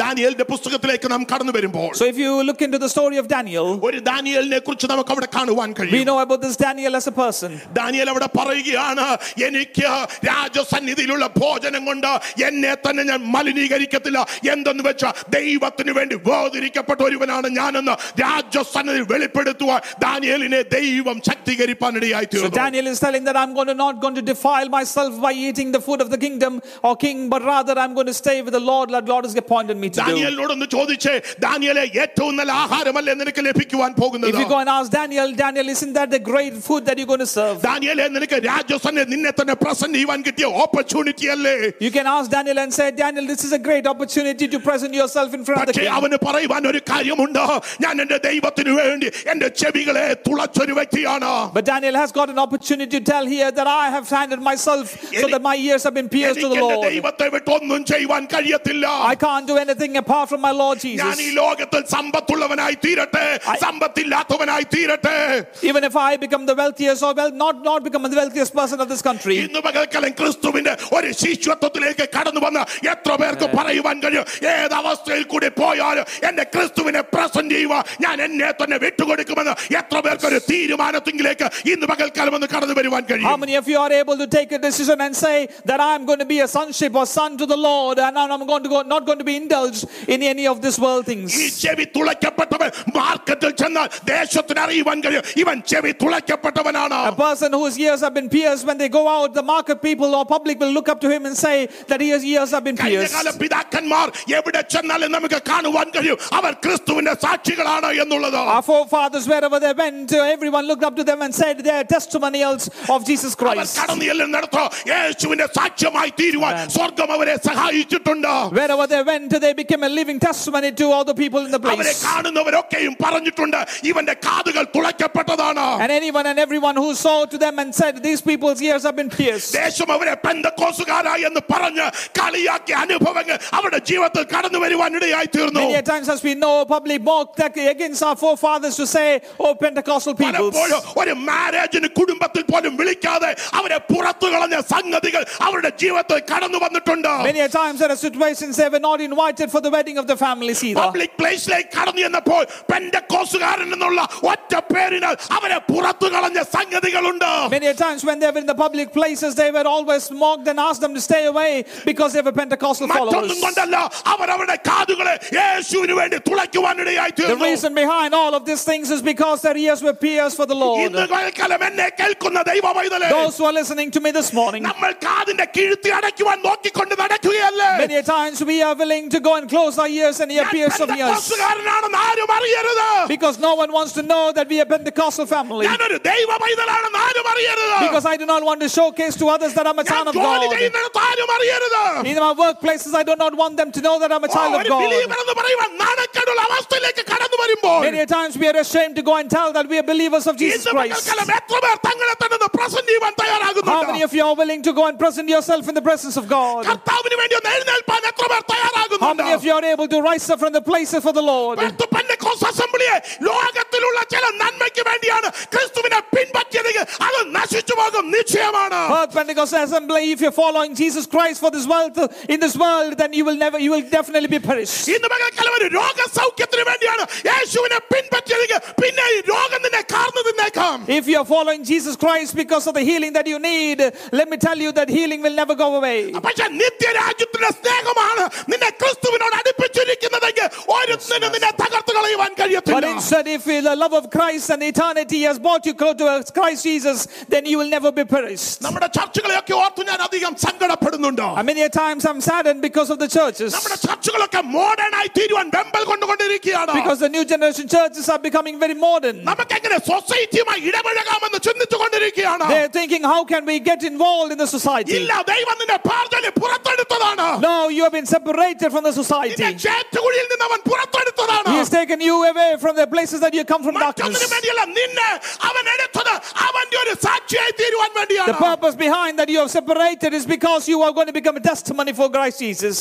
ദാനിയേലിന്റെ പുസ്തകത്തിലേക്ക് നാം കടന്നു വരുമ്പോൾ, so if you look into the story of Daniel, ഒരു ദാനിയേലിനെക്കുറിച്ച് നമുക്ക് അവിടെ കാണുവാൻ കഴിയും. We know about this Daniel as a person. Daniel അവിടെ പറയുകയാണ്, എനിക്ക് രാജസന്നിധിയിലുള്ള ഭോജനം കൊണ്ട് എന്നെ തന്നെ ഞാൻ മലിനീകരിക്കത്തില്ല. എന്തെന്ന് വെച്ചാൽ ദൈവത്തിന് വേണ്ടി വേർതിരിക്കപ്പെട്ട ഒരുവനാണ് ഞാനെന്ന് രാജസന്നിധി വെളിപ്പെടുത്തുവാൻ ദാനിയേലിനെ ദൈവം ശക്തീകരിപ്പാൻ ഇടയായി തീർന്നു. So Daniel is telling that I'm going to not going to defile myself by eating the food of the kingdom or king, but rather I'm going to stay with the Lord. Lord, God has appointed me to do. Danielനോട് ഒന്ന് ചോദിച്ചേ, ദാനിയേലേ, ഏറ്റവും നല്ല ആഹാരമല്ലേ നിനക്ക് ലഭിക്കുവാൻ പോകുന്നത്? If you go and ask Daniel, isn't that the great food that you're going to serve? ദാനിയേലേ, നിനക്ക് രാജസന്നിധിയിൽ നിന്നെ തന്നെ പ്രസന്റ് ചെയ്യാൻ കിട്ടിയ opportunity അല്ലേ? You can ask Daniel and say, Daniel, this is a great opportunity to present yourself in front of the king. പക്ഷേ അവനെ പറയുവാൻ ഒരു കാര്യമുണ്ട്, ഞാൻ എൻ്റെ ദൈവത്തിനു വേണ്ടി എൻ്റെ ചെവികളെ തുളച്ചൊരു വ്യക്തിയാണ്. But Daniel has got an opportunity to tell here that I have handed myself so that my ears have been pierced to the Lord. ദൈവത്തെ വിട്ടൊന്നും ചെയ്യാൻ കഴിയത്തില്ല. I can't do anything apart from my Lord Jesus. ഞാൻ ഈ ലോകത്തിൽ സമ്പത്തുള്ളവനായി തീരട്ടെ, സമ്പത്തില്ലാത്തവനായി തീരട്ടെ. Even if I become the wealthiest or well not become the wealthiest person of this country. ഇന്ന് പകൽക്കാലം ക്രിസ്തുവിന്റെ ഒരു ശിഷ്യത്വത്തിലേക്ക് കടന്നു വന്ന എത്ര പേർക്ക് പറയുവാൻ കഴിയും, ഏത് അവസ്ഥയിൽ കൂടി പോയാലും എന്നെ ക്രിസ്തുവിനെ പ്രസന്റ് ചെയ്യുക, ഞാൻ എന്നെ തന്നെ വിട്ടുകൊടുക്കുമെന്ന് എത്ര പേർക്ക് ഒരു തീരുമാനത്തിലേക്ക് ഇന്ന് പകൽക്കാലം ഒന്ന് കടന്നു വരുവാൻ കഴിയും. How many of you are able to take a decision and say that I am going to be a sonship or son to the Lord and I'm going to go not going to be indulged in any of this world things. ഈ ചെവി തുളയ്ക്കപ്പെട്ടവൻ മാർക്കറ്റിൽ ചെന്നാൽ ദേശത്തിന് അറിയുവാൻ കഴിയും ഇവൻ ചെവി തുളയ്ക്കപ്പെട്ടവനാണ്. A person whose ears have been pierced, when they go out, the market people or public will look up to him and say that his ears have been pierced. കൈകാല പിതാക്കന്മാർ എവിടെ ചെന്നാലും നമുക്ക് കാണുവാൻ കഴിയും അവർ ക്രിസ്തുവിന്റെ സാക്ഷികളാണ് എന്നുള്ളത്. Our forefathers, wherever they went, everyone looked up to them and said they are testimonials of Jesus Christ. കടന്നില്ലെന്നർത്ഥം യേശുവിന്റെ സാക്ഷ്യമായി തീരുവാൻ സ്വർഗ്ഗം അവരെ സഹായിച്ചിട്ടുണ്ട്. Wherever they went, they became a living testimony to all the people in the place. അവരെ കാണുന്നവരൊക്കെയും പറഞ്ഞിട്ടുണ്ട് ഇവന്റെ കാതുകൾ തുളയ്ക്കപ്പെട്ടതാണ്. And anyone and everyone who saw to them and said these people's ears have been pierced. ദേശം അവരെ പെന്തക്കോസ്തുകാരായി എന്ന് പറഞ്ഞ് കളിയാക്കി അനുഭവങ്ങൾ അവരുടെ ജീവിതത്തിൽ കടന്നു വരുവാൻ ഇടയായി തീർന്നു. Many times as we know publicly mocked against our forefathers to say, oh Pentecostal people. ഒരു മാരേജിന് കുടുംബത്തിൽ പോലും വിളിക്കാതെ അവരെ പുറത്തു കളഞ്ഞ സംഗതികൾ അവരുടെ ജീവിതത്തിൽ കടന്നു വന്നിട്ടുണ്ട്. Many times there are situations they were not invited for the wedding of the family either. Public place like kadanu ennappol pentecostkaran ennulla otta perinal avare purathu kalanja sangathigal undu. Many times when they were in the public places they were always mocked and asked them to stay away because they were Pentecostal followers. Mattondum kondalla avaravade kaadugale yesuvinu vendi thulakkuvanidayi thirnu. The reason behind all of these things is because their ears were pierced for the Lord. Innu kalakalam enne kelkunna deiva vaidale. Those who are listening to me this morning, nammal kaadinte kizhthi adakkuvan nokkikondu nadakkukayalle. Many times we are willing to go and close our ears and ear pierce of ears because no one wants to know that we are Pentecostal family. Because I do not want to showcase to others that I'm a child of God. In my workplaces I do not want them to know that I'm a child of God. Many times we are ashamed to go and tell that we are believers of Jesus Christ. How many of you are willing to go and present yourself in the presence of God? How many of you are able to rise up from the places for the Lord? Perth Pentecostal Assembly ലോകത്തിലുള്ള ചില നന്മയ്ക്ക് വേണ്ടിയാണ് ക്രിസ്തുവിനെ പിൻപറ്റിയതെങ്കിൽ അത് നശിച്ചു പോകും നിശ്ചയമാണ്. Perth Pentecostal Assembly, if you're following Jesus Christ for this wealth in this world, then you will definitely be perished. ഇന്നുമകൽക്കലവൻ രോഗസൗഖ്യത്തിന് വേണ്ടിയാണ് യേശുവിനെ പിൻപറ്റിയതെങ്കിൽ പിന്നെ ഈ രോഗം നിന്നെ കാർന്നു തിന്നേക്കാം. If you're following Jesus Christ because of the healing that you need, let me tell you that healing will never go away. പക്ഷേ നിത്യരാജ്യത്തിന്റെ സ്നേഹമാണ് നിന്നെ ക്രിസ്തുവിനോട് അടുപ്പിച്ചിരിക്കുന്നതെങ്കിൽ ഒരുത്തനും നിന്നെ തകർത്തു കളയുവാൻ കഴിയത്തില്ല. But instead, if the love of Christ and eternity has brought you close to Christ Jesus, then you will never be perished. നമ്മുടെ ചർച്ചകളെയൊക്കെ ഓർത്തു ഞാൻ അധികം സങ്കടപ്പെടുന്നുണ്ട്. Many times I'm saddened because of the churches. നമ്മുടെ ചർച്ചകളൊക്കെ മോഡേൺ ആയി തീരുവാൻ വെമ്പൽ കൊണ്ടുകൊണ്ടിരിക്കുകയാണ്. Because the new generation churches are becoming very modern. നമുക്ക് എങ്ങനെ സൊസൈറ്റിയുമായി ഇടപഴകാമെന്ന് ചിന്തിച്ചുകൊണ്ടിരിക്കുകയാണ്. They are thinking, how can we get involved in the society? ഇല്ല, ദൈവം നിന്നെ പാർജനെ പുറത്തെടുത്തതാണ്. No, you have been separated from the society. നിന്നെ ചേറ്റുകുഴിയിൽ നിന്ന് അവൻ പുറ പുറത്തെടുത്തതാണ്. He has taken you away from the places that you come from darkness. The purpose behind that you have separated is because you are going to become a testimony for Christ Jesus.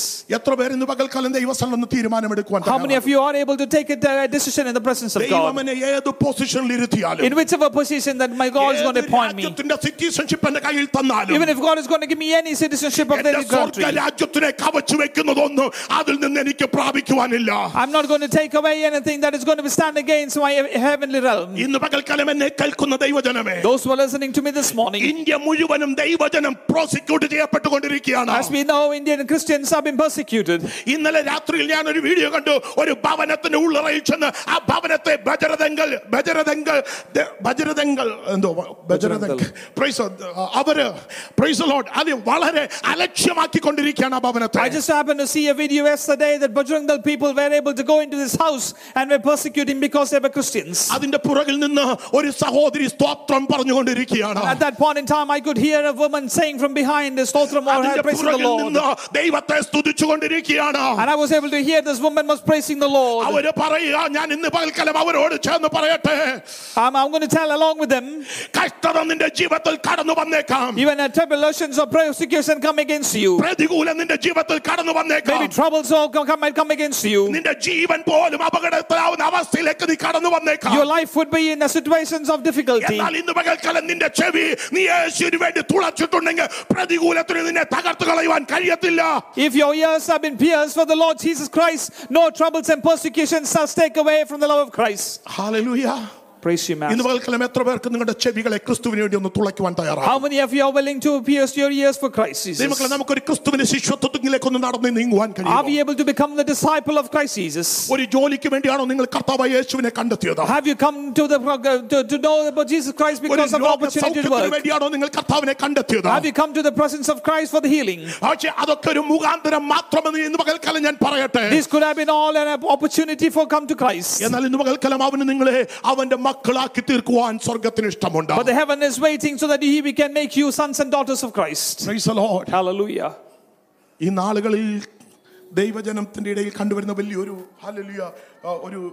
How many of you are able to take a decision in the presence of God? In whichever position that my God is going to appoint me. Even if God is going to give me any citizenship of any country, I'm not going to take away anything that is going to stand against my heavenly realm. Those who are listening to me this morning, as we know, Indian Christians have been persecuted. ഇന്നലെ രാത്രിയിൽ ഞാൻ ഒരു video കണ്ടു. ഒരു ഭവനത്തിന്റെ ഉള്ളറയിൽ ചെന്ന് ആ ഭവനത്തെ വളരെ അലക്ഷ്യമാക്കിക്കൊണ്ടിരിക്കുകയാണ് ആ ഭവനത്തെ. I just happened to see a video yesterday that Bajrang Dal people were able to go into this house and were persecuting because they were Christians. അതിന്റെ പുറകിൽ നിന്ന് ഒരു സഹോദരി സ്തോത്രം പറഞ്ഞുകൊണ്ടിരിക്കുകയാണ്. At that point in time I could hear a woman saying from behind the stotram or praise the Lord. ദൈവത്തെ സ്തുതിച്ചുകൊണ്ടിരിക്കുകയാണ്. And I was able to hear this woman was praising the Lord. അവരെ പറയുക, ഞാൻ ഇന്ന് പകൽക്കാലം അവരോട് ചേർന്ന് പറയട്ടെ. I'm going to tell along with them. കഷ്ടത നിന്റെ ജീവിതത്തിൽ കടന്നു വന്നേക്കാം. Even at tribulations or persecution come against you. പ്രതികൂലം നിന്റെ ജീവിതത്തിൽ കടന്നു വന്നേക്കാം. Maybe troubles or might come against you. നിന്റെ ജീവൻ പോലും അപകടത്തിലാവുന്ന അവസ്ഥയിലേക്ക് നീ കടന്നു വന്നേക്കാം. Your life would be in a situations of difficulty. എന്നാൽ ഇന്ന് പകൽക്കാലം നിന്റെ ചെവി നീ യേശുവിന് വേണ്ടി തുളച്ചിട്ടുണ്ടെങ്കിൽ പ്രതികൂലത്തിന് നിന്നെ തകർത്തു കളയുവാൻ കഴിയത്തില്ല. If your ears have been pierced for the Lord Jesus Christ, no troubles and persecutions shall take away from the love of Christ. Hallelujah. Praise you, Master. How many of you are willing to pierce your ears for Christ Jesus? Are we able to become the disciple of Christ Jesus? Have you come to know about Jesus Christ because of opportunity to work? Have you come to the presence of Christ for the healing? This could have been all an opportunity for come to Christ. മക്കളാക്കി തീർക്കുവാൻ സ്വർഗ്ഗത്തിന് ഇഷ്ടമുണ്ട്. But the heaven is waiting so that he can make you sons and daughters of Christ. Praise the Lord. Hallelujah. ഈ നാളുകളിൽ ദൈവജനത്തിന്റെ ഇടയിൽ കണ്ടുവരുന്ന വലിയൊരു hallelujah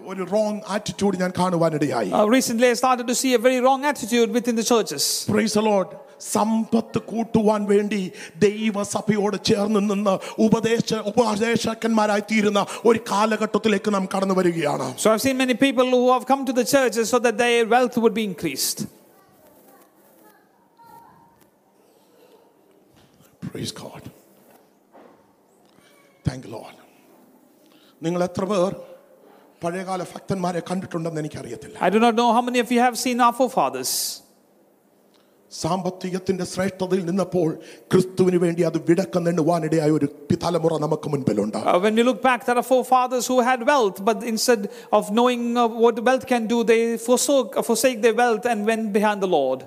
ഒരു wrong attitude ഞാൻ കാണുവാനിടയായി. Recently I started to see a very wrong attitude within the churches. Praise the Lord. സമ്പത്ത് കൂട്ടുവാൻ വേണ്ടി ദൈവസഭയോട് ചേർന്ന് നിന്ന് ഉപദേശകന്മാരായി തീരുന്ന ഒരു കാലഘട്ടത്തിലേക്ക് നാം കടന്നു വരികയാണ്. So I've seen many people who have come to the churches so that their wealth would be increased. Praise God. Thank you Lord. നിങ്ങൾ എത്ര പേർ പഴയകാല ഭക്തന്മാരെ കണ്ടിട്ടുണ്ടെന്ന് എനിക്കറിയത്തില്ല. I do not know how many of you have seen our forefathers. സാമ്പത്തികത്തിന്റെ ശ്രേഷ്ഠതയിൽ നിന്നപ്പോൾ ക്രിസ്തുവിന് വേണ്ടി അത് വിടക്കന്നെണ്ണുവാനിടയായ ഒരു തലമുറ നമുക്ക് മുൻപിലുണ്ട്. When you look back, there are forefathers who had wealth, but instead of knowing what wealth can do, they forsake their wealth and went behind the Lord.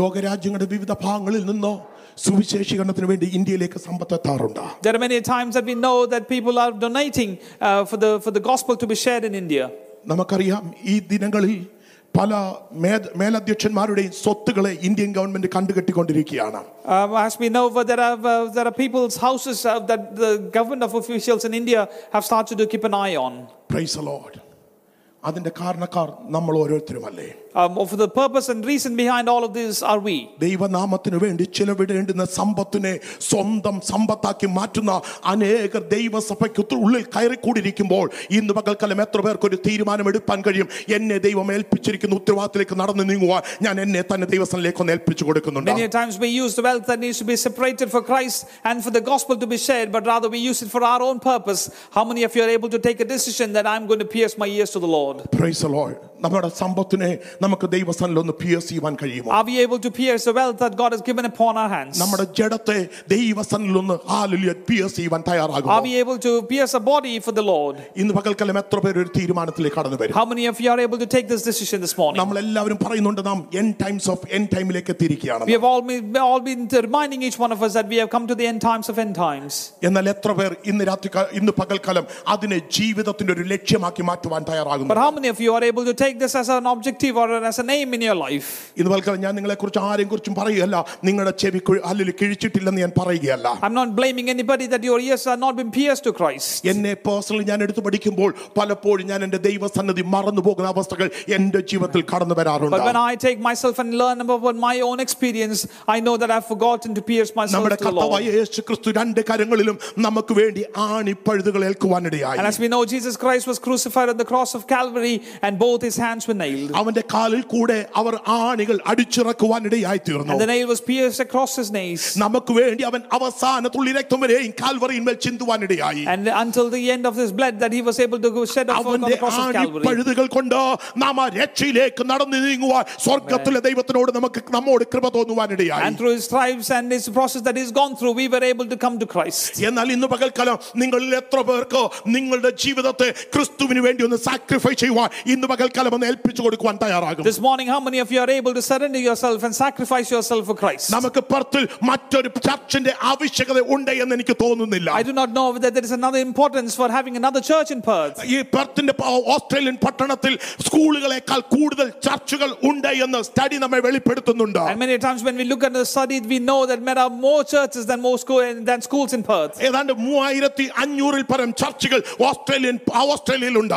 ലോകരാജ്യങ്ങളുടെ വിവിധ ഭാഗങ്ങളിൽ നിന്നോ സുവിശേഷീകരണത്തിന് വേണ്ടി ഇന്ത്യയിലേക്ക് സമ്പത്തെത്താറുണ്ട്. There are many times that we know that people are donating for the gospel to be shared in India. നമുക്കറിയാം ഈ ദിനങ്ങളിൽ പല മേലധ്യക്ഷന്മാരുടെയും സ്വത്തുക്കളെ ഇന്ത്യൻ ഗവൺമെന്റ് കണ്ടുകെട്ടിക്കൊണ്ടിരിക്കുകയാണ്. As we know, there are people's houses that the government of officials in India have started to keep an eye on. Praise the Lord. അതിന്റെ കാരണക്കാർ നമ്മൾ ഓരോരുത്തരുമല്ലേ? For the purpose and reason behind all of this are we. ദൈവനാമത്തിനു വേണ്ടി ചിലവിടേണ്ടുന്ന സമ്പത്തിനെ സ്വന്തം സമ്പത്താക്കി മാറ്റുന്ന അനേക ദൈവസഭയ്ക്കുള്ളിൽ കയറിക്കൂടിയിരിക്കുമ്പോൾ ഇന്ന് പകൽക്കാലം എത്ര പേർക്ക് ഒരു തീരുമാനമെടുക്കാൻ കഴിയും? എന്നെ ദൈവം ഏൽപ്പിച്ചിരിക്കുന്ന ഉത്തരവാദിത്തത്തിലേക്ക് നടന്നു നീങ്ങുവാൻ ഞാൻ എന്നെ തന്നെ ദൈവസഭയിലേക്ക് ഒന്ന് ഏൽപ്പിച്ചു കൊടുക്കുന്നുണ്ട്. Many times we use the wealth that needs to be separated for Christ and for the gospel to be shared, but rather we use it for our own purpose. How many of you are able to take a decision that I'm going to pierce my ears to the Lord? Praise the Lord. നമ്മുടെ സമ്പത്തിനെ നമുക്ക് ദൈവസന്നിധിയിലൊന്ന് pierce ചെയ്യാൻ കഴിയുമോ? Are we able to pierce the wealth that God has given upon our hands? നമ്മുടെ ജഡത്തെ ദൈവസന്നിധിയിലൊന്ന് hallelujah pierce ചെയ്യാൻ തയ്യാറാകുമോ? Are we able to pierce a body for the Lord? ഇന്ന് പകൽക്കാലം എത്ര പേർ ഒരു തീരുമാനത്തിലേക്ക് കടന്നു വരും? How many of you are able to take this decision this morning? നമ്മൾ എല്ലാവരും പറയുന്നുണ്ട് നാം end timeലേക്ക് എത്തിയിരിക്കുകയാണ്. We have all been reminding each one of us that we have come to the end times of end times. എന്നാൽ എത്ര പേർ ഇന്ന് പകൽക്കാലം അതിനെ ജീവിതത്തിന്റെ ഒരു ലക്ഷ്യമാക്കി മാറ്റുവാൻ തയ്യാറാകുന്നു? how many of you are able to take this as an objective or as a name in your life? ഇതുവൽക്ക ഞാൻ നിങ്ങളെക്കുറിച്ച് ആരെക്കുറിച്ചും പറയുകയല്ല, നിങ്ങളുടെ ചെവി അല്ലിൽ കിഴിച്ചിട്ടില്ലെന്ന് ഞാൻ പറയുകയല്ല. I'm not blaming anybody that your ears are not been pierced to Christ. എന്നെ personally ഞാൻ എടുത്തു പഠിക്കുമ്പോൾ പലപ്പോഴും ഞാൻ എൻ്റെ ദൈവസന്നിധി മറന്നു പോകുന്ന അവസ്ഥകൾ എൻ്റെ ജീവിതത്തിൽ കടന്നു വരാറുണ്ട്. But when I take myself and learn about my own experience, I know that I've forgotten to pierce myself. നമ്മുടെ കർത്താവായ യേശുക്രിസ്തു രണ്ട് കാര്യങ്ങളിലും നമുക്ക് വേണ്ടി ആണിപ്പഴുതുകൾ ഏൽക്കുവാനിടയായി. And as we know, Jesus Christ was crucified on the cross of Calvary and both his hands were nailed. അവന്റെ കാലിൽ കൂടെ അവർ ആണികൾ അടിച്ചിറക്കുവാനിടയായി തീർന്നു. And the nail was pierced across his knees. നമുക്ക് വേണ്ടി അവൻ അവസാനത്തുള്ളി രക്തം വരെയും കാൽവറിയിന്മേൽ ചിന്തുവാനിടയായി. And until the end of his blood that he was able to go shed off on the cross of Calvary. പഴുതുകൾ കൊണ്ട് നാം രക്ഷയിലേക്ക് നടന്നു നീങ്ങുവാൻ സ്വർഗ്ഗത്തിലെ ദൈവത്തിനോട് നമ്മോട് കൃപ തോന്നുവാനിടയായി. And through his stripes and his process that he's gone through, we were able to come to Christ. എന്നാൽ ഇന്ന് പകൽക്കാലം നിങ്ങളിൽ എത്ര പേർക്ക് നിങ്ങളുടെ ജീവിതത്തെ ക്രിസ്തുവിന് വേണ്ടി ഒന്ന് സാക്രിഫൈസ് ചെയ്യുവാൻ ഇന്ന് പകൽക്കാലം ഒന്ന് ഏൽപ്പിച്ചു കൊടുക്കാൻ തയ്യാറാകും? This morning, how many of you are able to surrender yourself and sacrifice yourself for Christ? നമുക്ക് പർത്തിൽ മറ്റൊരു ചർച്ചിന്റെ ആവശ്യകത ഉണ്ട് എന്ന് എനിക്ക് തോന്നുന്നില്ല. I do not know that there is another importance for having another church in Perth. ഈ പർത്തിന്റെ Australian പട്ടണത്തിൽ സ്കൂളുകളേക്കാൾ കൂടുതൽ ചർച്ചുകൾ ഉണ്ട് എന്ന് സ്റ്റഡി നമ്മെ വെളിപ്പെടുത്തുന്നുണ്ട്. And many times when we look at the study, we know that there are more churches than more schools in Perth. ഏതാണ്ട് 3500 ൽ പരം ചർച്ചുകൾ ഓസ്ട്രേലിയയിൽ ഉണ്ട്.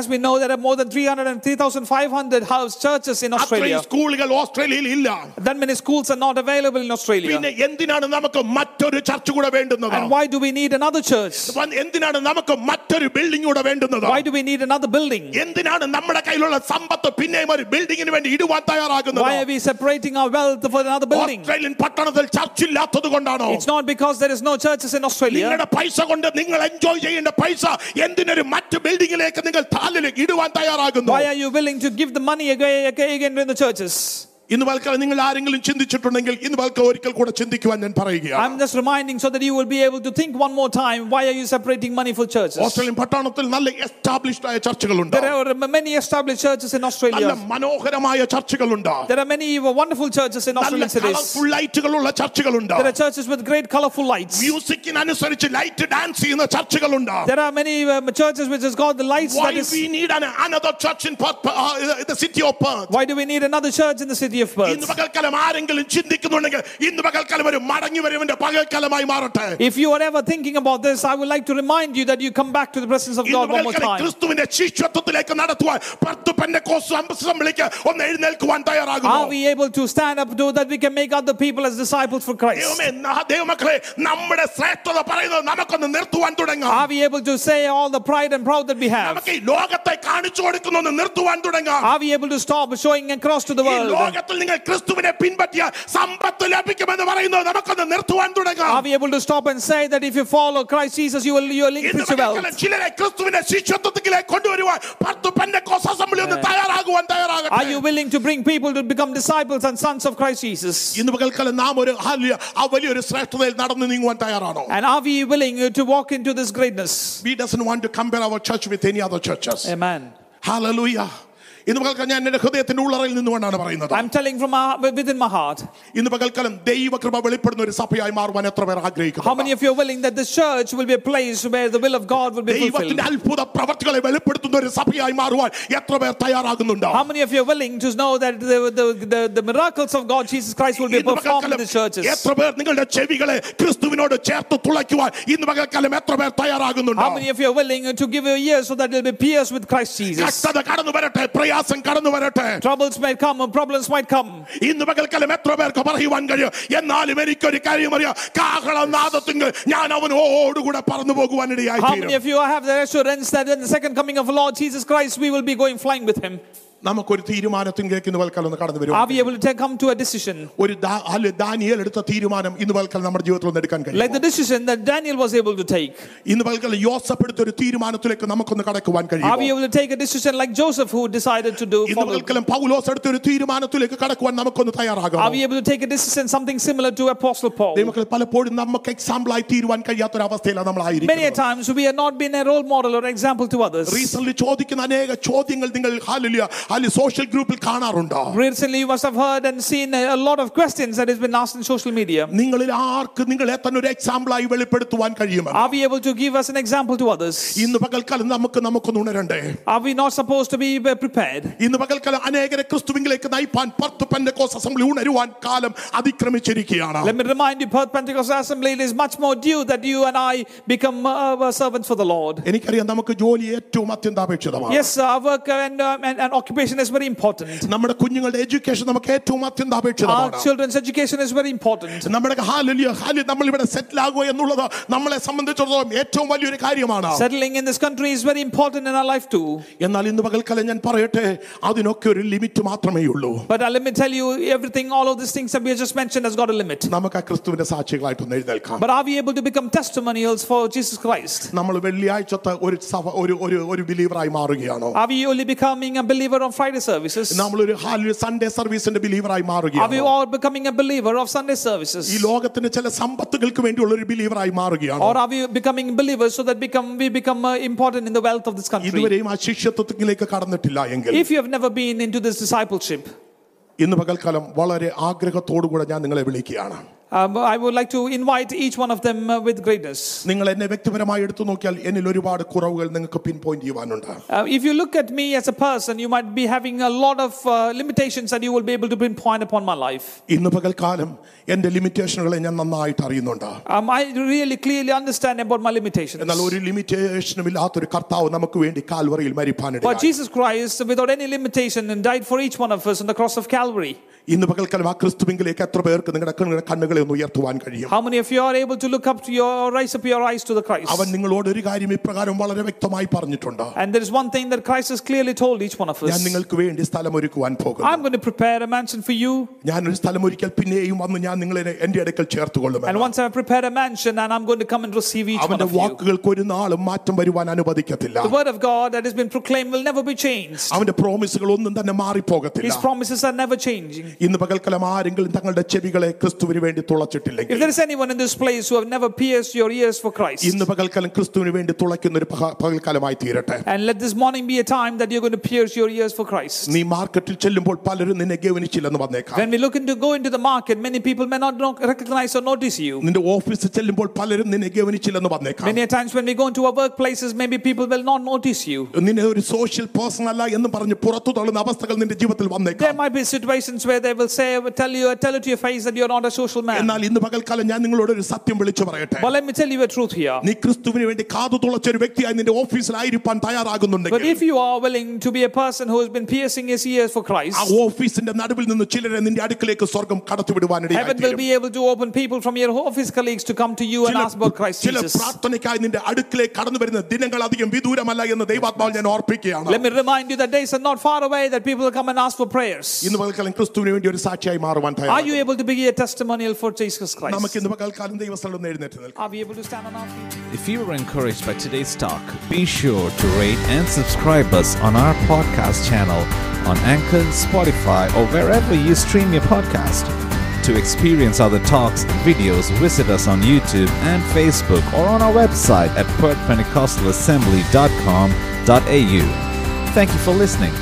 As we know, there are more than 3,500 house churches in Australia. Athlean schoolകൾ ഓസ്ട്രേലിയയിൽ ഇല്ല. That many schools are not available in Australia. പിന്നെ എന്തിനാണ് നമുക്ക് മറ്റൊരു ചർച്ച് കൂടെ വേണ്ടുന്നത്? And why do we need another church? എന്തിനാണ് നമുക്ക് മറ്റൊരു ബിൽഡിംഗ് കൂടെ വേണ്ടുന്നത്? Why do we need another building? എന്തിനാണ് നമ്മുടെ കയ്യിലുള്ള സമ്പത്ത് പിന്നെയും ഒരു ബിൽഡിംഗിന് വേണ്ടി ഇടുവാൻ തയ്യാറാകുന്നത്? Why are we separating our wealth for another building? Australian പട്ടണത്തിൽ ചർച്ച് ഇല്ലാത്തതുകൊണ്ടാണോ? It's not because there is no churches in Australia. നിങ്ങളുടെ പൈസ കൊണ്ട് നിങ്ങൾ എൻജോയ് ചെയ്യേണ്ട പൈസ എന്തിനൊരു മറ്റു ബിൽഡിംഗിലേക്ക് നിങ്ങൾ താലിലേക്ക് ഇടുവാൻ തയ്യാറാകുന്നു? Why are you willing to give the money again in the churches? ഇന്ന് വൽക്കാലം നിങ്ങൾ ആരെങ്കിലും ചിന്തിച്ചിട്ടുണ്ടെങ്കിൽ ഇന്ന് വൽക്കാലം ഒരിക്കൽ കൂടെ ചിന്തിക്കുവാൻ ഞാൻ പറയുകയാണ്. I'm just reminding so that you will be able to think one more time, why are you separating money for churches? Australian പട്ടണത്തിൽ നല്ല എസ്റ്റാബ്ലിഷ്ഡ് ആയ ചർച്ചുകളുണ്ട്. There are many established churches in Australia. നല്ല മനോഹരമായ ചർച്ചുകളുണ്ട്. There are many wonderful churches in Australia cities. നല്ല colourful ലൈറ്റുകളുള്ള ചർച്ചുകളുണ്ട്. There are churches with great colorful lights. മ്യൂസിക്കിന് അനുസരിച്ച് ലൈറ്റ് ഡാൻസ് ചെയ്യുന്ന ചർച്ചുകളുണ്ട്. There are many churches which has got the lights that is. Why do we need another church in Perth, the city of Perth? Why do we need another church in the city? ഇന്ന് പകൽക്കാലം ആരെങ്കിലും ചിന്തിക്കുന്നുണ്ടെങ്കിൽ ഇന്ന് പകൽക്കാലം ഒരു മടങ്ങി വരവിന്റെ പകൽക്കാലമായി മാറട്ടെ. If you are ever thinking about this, I would like to remind you that you come back to the presence of God one more time. ക്രിസ്തുവിന്റെ ശിഷ്യത്വത്തിലേക്ക് നടത്തുവാൻ പർത്ത് പെന്തക്കോസ്തൽ അസംബ്ലിക്ക് ഒന്ന് എഴുന്നേൽക്കുവാൻ തയ്യാറാകുന്നു. Are we able to stand up so that we can make other people as disciples for Christ? ദൈവമക്കളെ, നമ്മുടെ ശ്രേഷ്ഠത പറയുന്നത് നമുക്കൊന്ന് നിർത്തുവാൻ തുടങ്ങാം. Are we able to say all the pride and proud that we have? നമുക്ക് ലോകത്തെ കാണിച്ചു കൊടുക്കുന്നൊന്ന് നിർത്തുവാൻ തുടങ്ങാം. Are we able to stop showing across to the world? നിങ്ങൾ ക്രിസ്തുവിനെ പിൻപറ്റിയ സമ്പത്ത് ലഭിക്കുമെന്ന് പറയുന്നത് നമുക്കൊന്ന് നിർത്തുവാൻ തുടങ്ങാം. Are we able to stop and say that if you follow Christ Jesus, you will increase your wealth? ചിലരെ ക്രിസ്തുവിനെ ശിഷ്യത്വത്തിലേക്ക് കൊണ്ടുവരുവാൻ പർത്ത് പെന്തക്കോസ്തൽ അസംബ്ലിയിൽ നിന്ന് തയ്യാറാകുവാൻ തയ്യാറാകട്ടെ. Are you willing to bring people to become disciples and sons of Christ Jesus? ഇന്ന് പകൽക്കാലം നാം ഒരു hallelujah ആ വലിയൊരു ശ്രേഷ്ഠതയിൽ നടന്നു നീങ്ങുവാൻ തയ്യാറാണോ? And are we willing to walk into this greatness? We doesn't want to compare our church with any other churches. Amen. Hallelujah. ഇന്ന് പകൽക്കാലം ഞാൻ എൻ്റെ ഹൃദയത്തിൻ്റെ ഉള്ളറയിൽ നിന്നുകൊണ്ടാണ് പറയുന്നത്. I'm telling from within my heart. ഇന്ന് പകൽക്കാലം ദൈവകൃപ വെളിപ്പെടുന്ന ഒരു സഭയായി മാറുവാൻ എത്ര പേർ ആഗ്രഹിക്കുന്നു? How many of you are willing that this church will be a place where the will of God will be fulfilled? ദൈവത്തിൻ്റെ അത്ഭുത പ്രവൃത്തികളെ വെളിപ്പെടുത്തുന്ന ഒരു സഭയായി മാറുവാൻ എത്ര പേർ തയ്യാറാകുന്നുണ്ട്? How many of you are willing to know that the miracles of God Jesus Christ will be performed in the churches? എത്ര പേർ നിങ്ങളുടെ ചെവികളെ ക്രിസ്തുവിനോട് ചേർത്ത് തുളയ്ക്കുവാൻ ഇന്ന് പകൽക്കാലം എത്ര പേർ തയ്യാറാകുന്നുണ്ട്? How many of you are willing to give your ears so that it will be pierced with Christ Jesus? കഷ്ടത കടന്നു വരട്ടെ. കടന്നു വരട്ടെ. Troubles might come and problems might come. ഇന്ന് പകൽക്കാലം എത്ര പേർക്ക് പറയുവാൻ കഴിയും, എന്നാലും എനിക്കൊരു കാര്യം അറിയാം, കാഹളനാദത്തിങ്കൽ ഞാൻ അവനോടുകൂടെ പറന്നു പോകുവാനിടയായി. How many of you have the assurance that in the second coming of Lord Jesus Christ we will be going flying with him? നമുക്കൊരു തീരുമാനത്തിലേക്ക് ഇന്ന് വൽക്കാലം ഒന്ന് കടന്നു വരും. Are we able to come to a decision? ഒരു Daniel എടുത്ത തീരുമാനം ഇന്ന് വൽക്കാലം നമ്മുടെ ജീവിതത്തിൽ ഒന്ന് എടുക്കാൻ കഴിയും. Like the decision that Daniel was able to take. ഇന്ന് വൽക്കാലം യോസഫ് എടുത്ത ഒരു തീരുമാനത്തിലേക്ക് നമുക്കൊന്ന് കടക്കുവാൻ കഴിയും. Are we able to take a decision like Joseph who decided to do follow? ഇന്ന് വൽക്കാലം പൗലോസ് എടുത്ത ഒരു തീരുമാനത്തിലേക്ക് കടക്കുവാൻ നമുക്കൊന്ന് തയ്യാറാകാം. Are we able to take a decision something similar to Apostle Paul? ദൈവമക്കളെ, പലപ്പോഴും നമുക്ക് എക്സാമ്പിൾ ആയി തീരുവാൻ കഴിയാത്ത ഒരു അവസ്ഥയിലാണ് നമ്മൾ ആയിരിക്കുന്നത്. Many times we have not been a role model or example to others. റീസൺലി ചോദിക്കുന്ന അനേക ചോദ്യങ്ങൾ നിങ്ങൾ ഹല്ലേലൂയ അല്ല സോഷ്യൽ ഗ്രൂപ്പിൽ കാണാറുണ്ടോ? Recently you must have heard and seen a lot of questions that has been asked in social media. നിങ്ങളിൽ ആർക്ക് നിങ്ങളെ തന്നെ ഒരു എക്സാമ്പിൾ ആയി വെളിപ്പെടുത്തുവാൻ കഴിയുമോ? Are we able to give us an example to others? ഇന്നു പകൽക്കാലം നമുക്കൊന്ന് ഉണരണ്ടേ? Are we not supposed to be prepared? ഇന്നു പകൽക്കാലം അനേകരെ ക്രിസ്തുവിലേക്ക് നയിപ്പാൻ പർത്ത് പെന്തക്കോസ്തൽ അസംബ്ലി ഉണരുവാൻ കാലം അതിക്രമിച്ചിരിക്കുകയാണ്. Let me remind you, Perth Pentecostal Assembly, it is much more due that you and I become servants for the Lord. എനിക്കറിയാം നമുക്ക് ജോലി ഏറ്റവും അത്യന്താപേക്ഷിതമാണ്. Yes, our work and occupation is very important. നമ്മുടെ കുഞ്ഞുങ്ങളുടെ education നമുക്ക് ഏറ്റവും അത്യന്താപേക്ഷിതമാണ്. Our children's education is very important. നമ്മുടെ ഹല്ലേലൂയ നമ്മൾ ഇവിടെ സെറ്റിൽ ആകുക എന്നുള്ളത് നമ്മളെ സംബന്ധിച്ചിടത്തോളം ഏറ്റവും വലിയൊരു കാര്യമാണ്. Settling in this country is very important in our life too. എന്നാൽ ഇന്ന് പകൽക്കാലം ഞാൻ പറയട്ടെ, അതിനൊക്കെ ഒരു ലിമിറ്റ് മാത്രമേ ഉള്ളൂ. But let me tell you, everything, all of these things that we have just mentioned has got a limit. നമുക്ക് ക്രിസ്തുവിന്റെ സാക്ഷികളായിട്ടൊന്ന് എഴുന്നേൽക്കാം. But are we able to become testimonials for Jesus Christ? നമ്മൾ വെള്ളിയാഴ്ചത്തെ ഒരു believer ആയി മാറുകയാണോ? Are we only becoming a believer on Friday services? നമ്മൾ ഒരു Sunday serviceന്റെ believer ആയി മാറുകയാണോ? Are we all becoming a believer of Sunday services? ഈ ലോകത്തിന്റെ ചില സമ്പത്തുകൾക്ക് വേണ്ടിയുള്ള ഒരു believer ആയി മാറുകയാണോ? Or are we becoming believers so that we become important in the wealth of this country? ഇതുവരെയും ആ ശിഷ്യത്വത്തിലേക്ക് കടന്നിട്ടില്ല എങ്കിൽ, if you have never been into this discipleship, ഇന്ന് പകൽക്കാലം വളരെ ആഗ്രഹത്തോടു കൂടെ ഞാൻ നിങ്ങളെ വിളിക്കുകയാണ്. I would like to invite each one of them with greatness. നിങ്ങൾ എന്നെ വ്യക്തിപരമായി എടുത്തു നോക്കിയാൽ എന്നിൽ ഒരുപാട് കുറവുകൾ നിങ്ങൾക്ക് പിൻ പോയിന്റ് ചെയ്യാനുണ്ട്. If you look at me as a person, you might be having a lot of limitations that you will be able to pinpoint upon my life. ഇന്ന് പകൽക്കാലം എൻ്റെ ലിമിറ്റേഷനുകളെ ഞാൻ നന്നായിട്ട് അറിയുന്നുണ്ട്. I really clearly understand about my limitations. എന്നാൽ ഒരു ലിമിറ്റേഷനും ഇല്ലാത്ത ഒരു കർത്താവ് നമുക്ക് വേണ്ടി കാൽവറിയിൽ മരിപ്പാനിടയായി. But Jesus Christ, without any limitation, and died for each one of us on the cross of Calvary. ഇന്ന് പകൽക്കാലം ആ ക്രിസ്തുവിലേക്ക് എത്ര പേർക്ക് നിങ്ങളുടെ കണ്ണുകളെ ഒന്ന് ഉയർത്തുവാൻ കഴിയും? How many of you are able to look up to your rise up your eyes to the Christ? അവൻ നിങ്ങളോട് ഒരു കാര്യം ഇപ്രകാരം വളരെ വ്യക്തമായി പറഞ്ഞിട്ടുണ്ട്. And there is one thing that Christ has clearly told each one of us. ഞാൻ നിങ്ങൾക്ക് വേണ്ടി സ്ഥലം ഒരുക്കുവാൻ പോകുന്നു. I'm going to prepare a mansion for you. ഞാൻ ഒരു സ്ഥലം ഒരുക്കിയാൽ പിന്നെയും വന്ന് ഞാൻ നിങ്ങളെ എൻ്റെ അടുക്കൽ ചേർത്തുകൊള്ളും. And once I have prepared a mansion, and I'm going to come and receive each one of you. അവന്റെ വാക്കുകൾക്ക് ഒരു നാളും മാറ്റം വരുവാൻ അനുവദിക്കത്തില്ല. The word of God that has been proclaimed will never be changed. അവന്റെ പ്രോമിസുകൾ ഒന്നും തന്നെ മാറി പോകത്തില്ല. His promises are never changing. ഇന്ന് പകൽക്കാലം ആരെങ്കിലും തങ്ങളുടെ ചെവികളെ ക്രിസ്തുവിന് വേണ്ടി തുളച്ചിട്ടില്ലെങ്കിൽ, if there is anyone in this place who have never pierced your ears for Christ, ഇന്ന് പകൽക്കാലം ക്രിസ്തുവിന് വേണ്ടി തുളയ്ക്കുന്ന ഒരു പകൽക്കാലമായി തീരട്ടെ. And let this morning be a time that you're going to pierce your ears for Christ. നീ മാർക്കറ്റിൽ ചെല്ലുമ്പോൾ പലരും നിന്നെ ഗൗനിച്ചില്ലെന്ന് വന്നേക്കാം. When we look into go into the market, many people may not recognize or notice you. നിന്റെ ഓഫീസിൽ ചെല്ലുമ്പോൾ പലരും നിന്നെ ഗൗനിച്ചില്ലെന്ന് വന്നേക്കാം. Many times when we go into our workplaces, maybe people will not notice you. നിന്നെ ഒരു സോഷ്യൽ പേഴ്സൺ അല്ല എന്ന് പറഞ്ഞു പുറത്തു തള്ളുന്ന അവസ്ഥകൾ നിന്റെ ജീവിതത്തിൽ വന്നേക്കാം. There might be situations where they will say, tell it to your face that you are not a social man. എന്നാൽ ഇന്ന് പകൽക്കാലം ഞാൻ നിങ്ങളോട് ഒരു സത്യം വിളിച്ചു പറയട്ടെ. But let me tell you a truth here. നീ ക്രിസ്തുവിനെ വേണ്ടി കാതു തുളച്ച ഒരു വ്യക്തിയായി നിന്റെ ഓഫീസിൽ ആയിരിക്കാൻ തയ്യാറാകുന്നുണ്ടെങ്കിൽ, but if you are willing to be a person who has been piercing his ears for Christ, ആ ഓഫീസിന്റെ നടുവിൽ നിന്ന് ചിലരെ നിന്റെ അടുക്കലേക്ക് സ്വർഗ്ഗം കടത്തിവിടുവാനിടയായി തീരും. Heaven will be able to open people from your office colleagues to come to you and ask about Christ Jesus. ചില പ്രാർത്ഥനയ്ക്കായി നിന്റെ അടുക്കലേക്ക് കടന്നു വരുന്ന ദിനങ്ങൾ അധികം വിദൂരമല്ല എന്ന് ദൈവാത്മാവിൽ ഞാൻ ഓർപ്പിക്കുകയാണ്. Let me remind you that days are not far away that people will come and ask for prayers. ഇന്ന് പകൽക്കാലം ക്രിസ്തുവിന് വേണ്ടി ഒരു സാക്ഷിയായി മാറുവാൻ തയ്യാറാണ്. Are you able to be a testimonial for Jesus Christ? നമുക്ക് ഇന്ന് പകൽക്കാലം ദൈവസ്ഥലം ഒന്ന് എഴുന്നേറ്റ് നിൽക്കാം. Are we able to stand on our feet? If you were encouraged by today's talk, be sure to rate and subscribe us on our podcast channel on Anchor, Spotify, or wherever you stream your podcast. To experience other talks and videos, visit us on YouTube and Facebook or on our website at perthpentecostalassembly.com.au. Thank you for listening.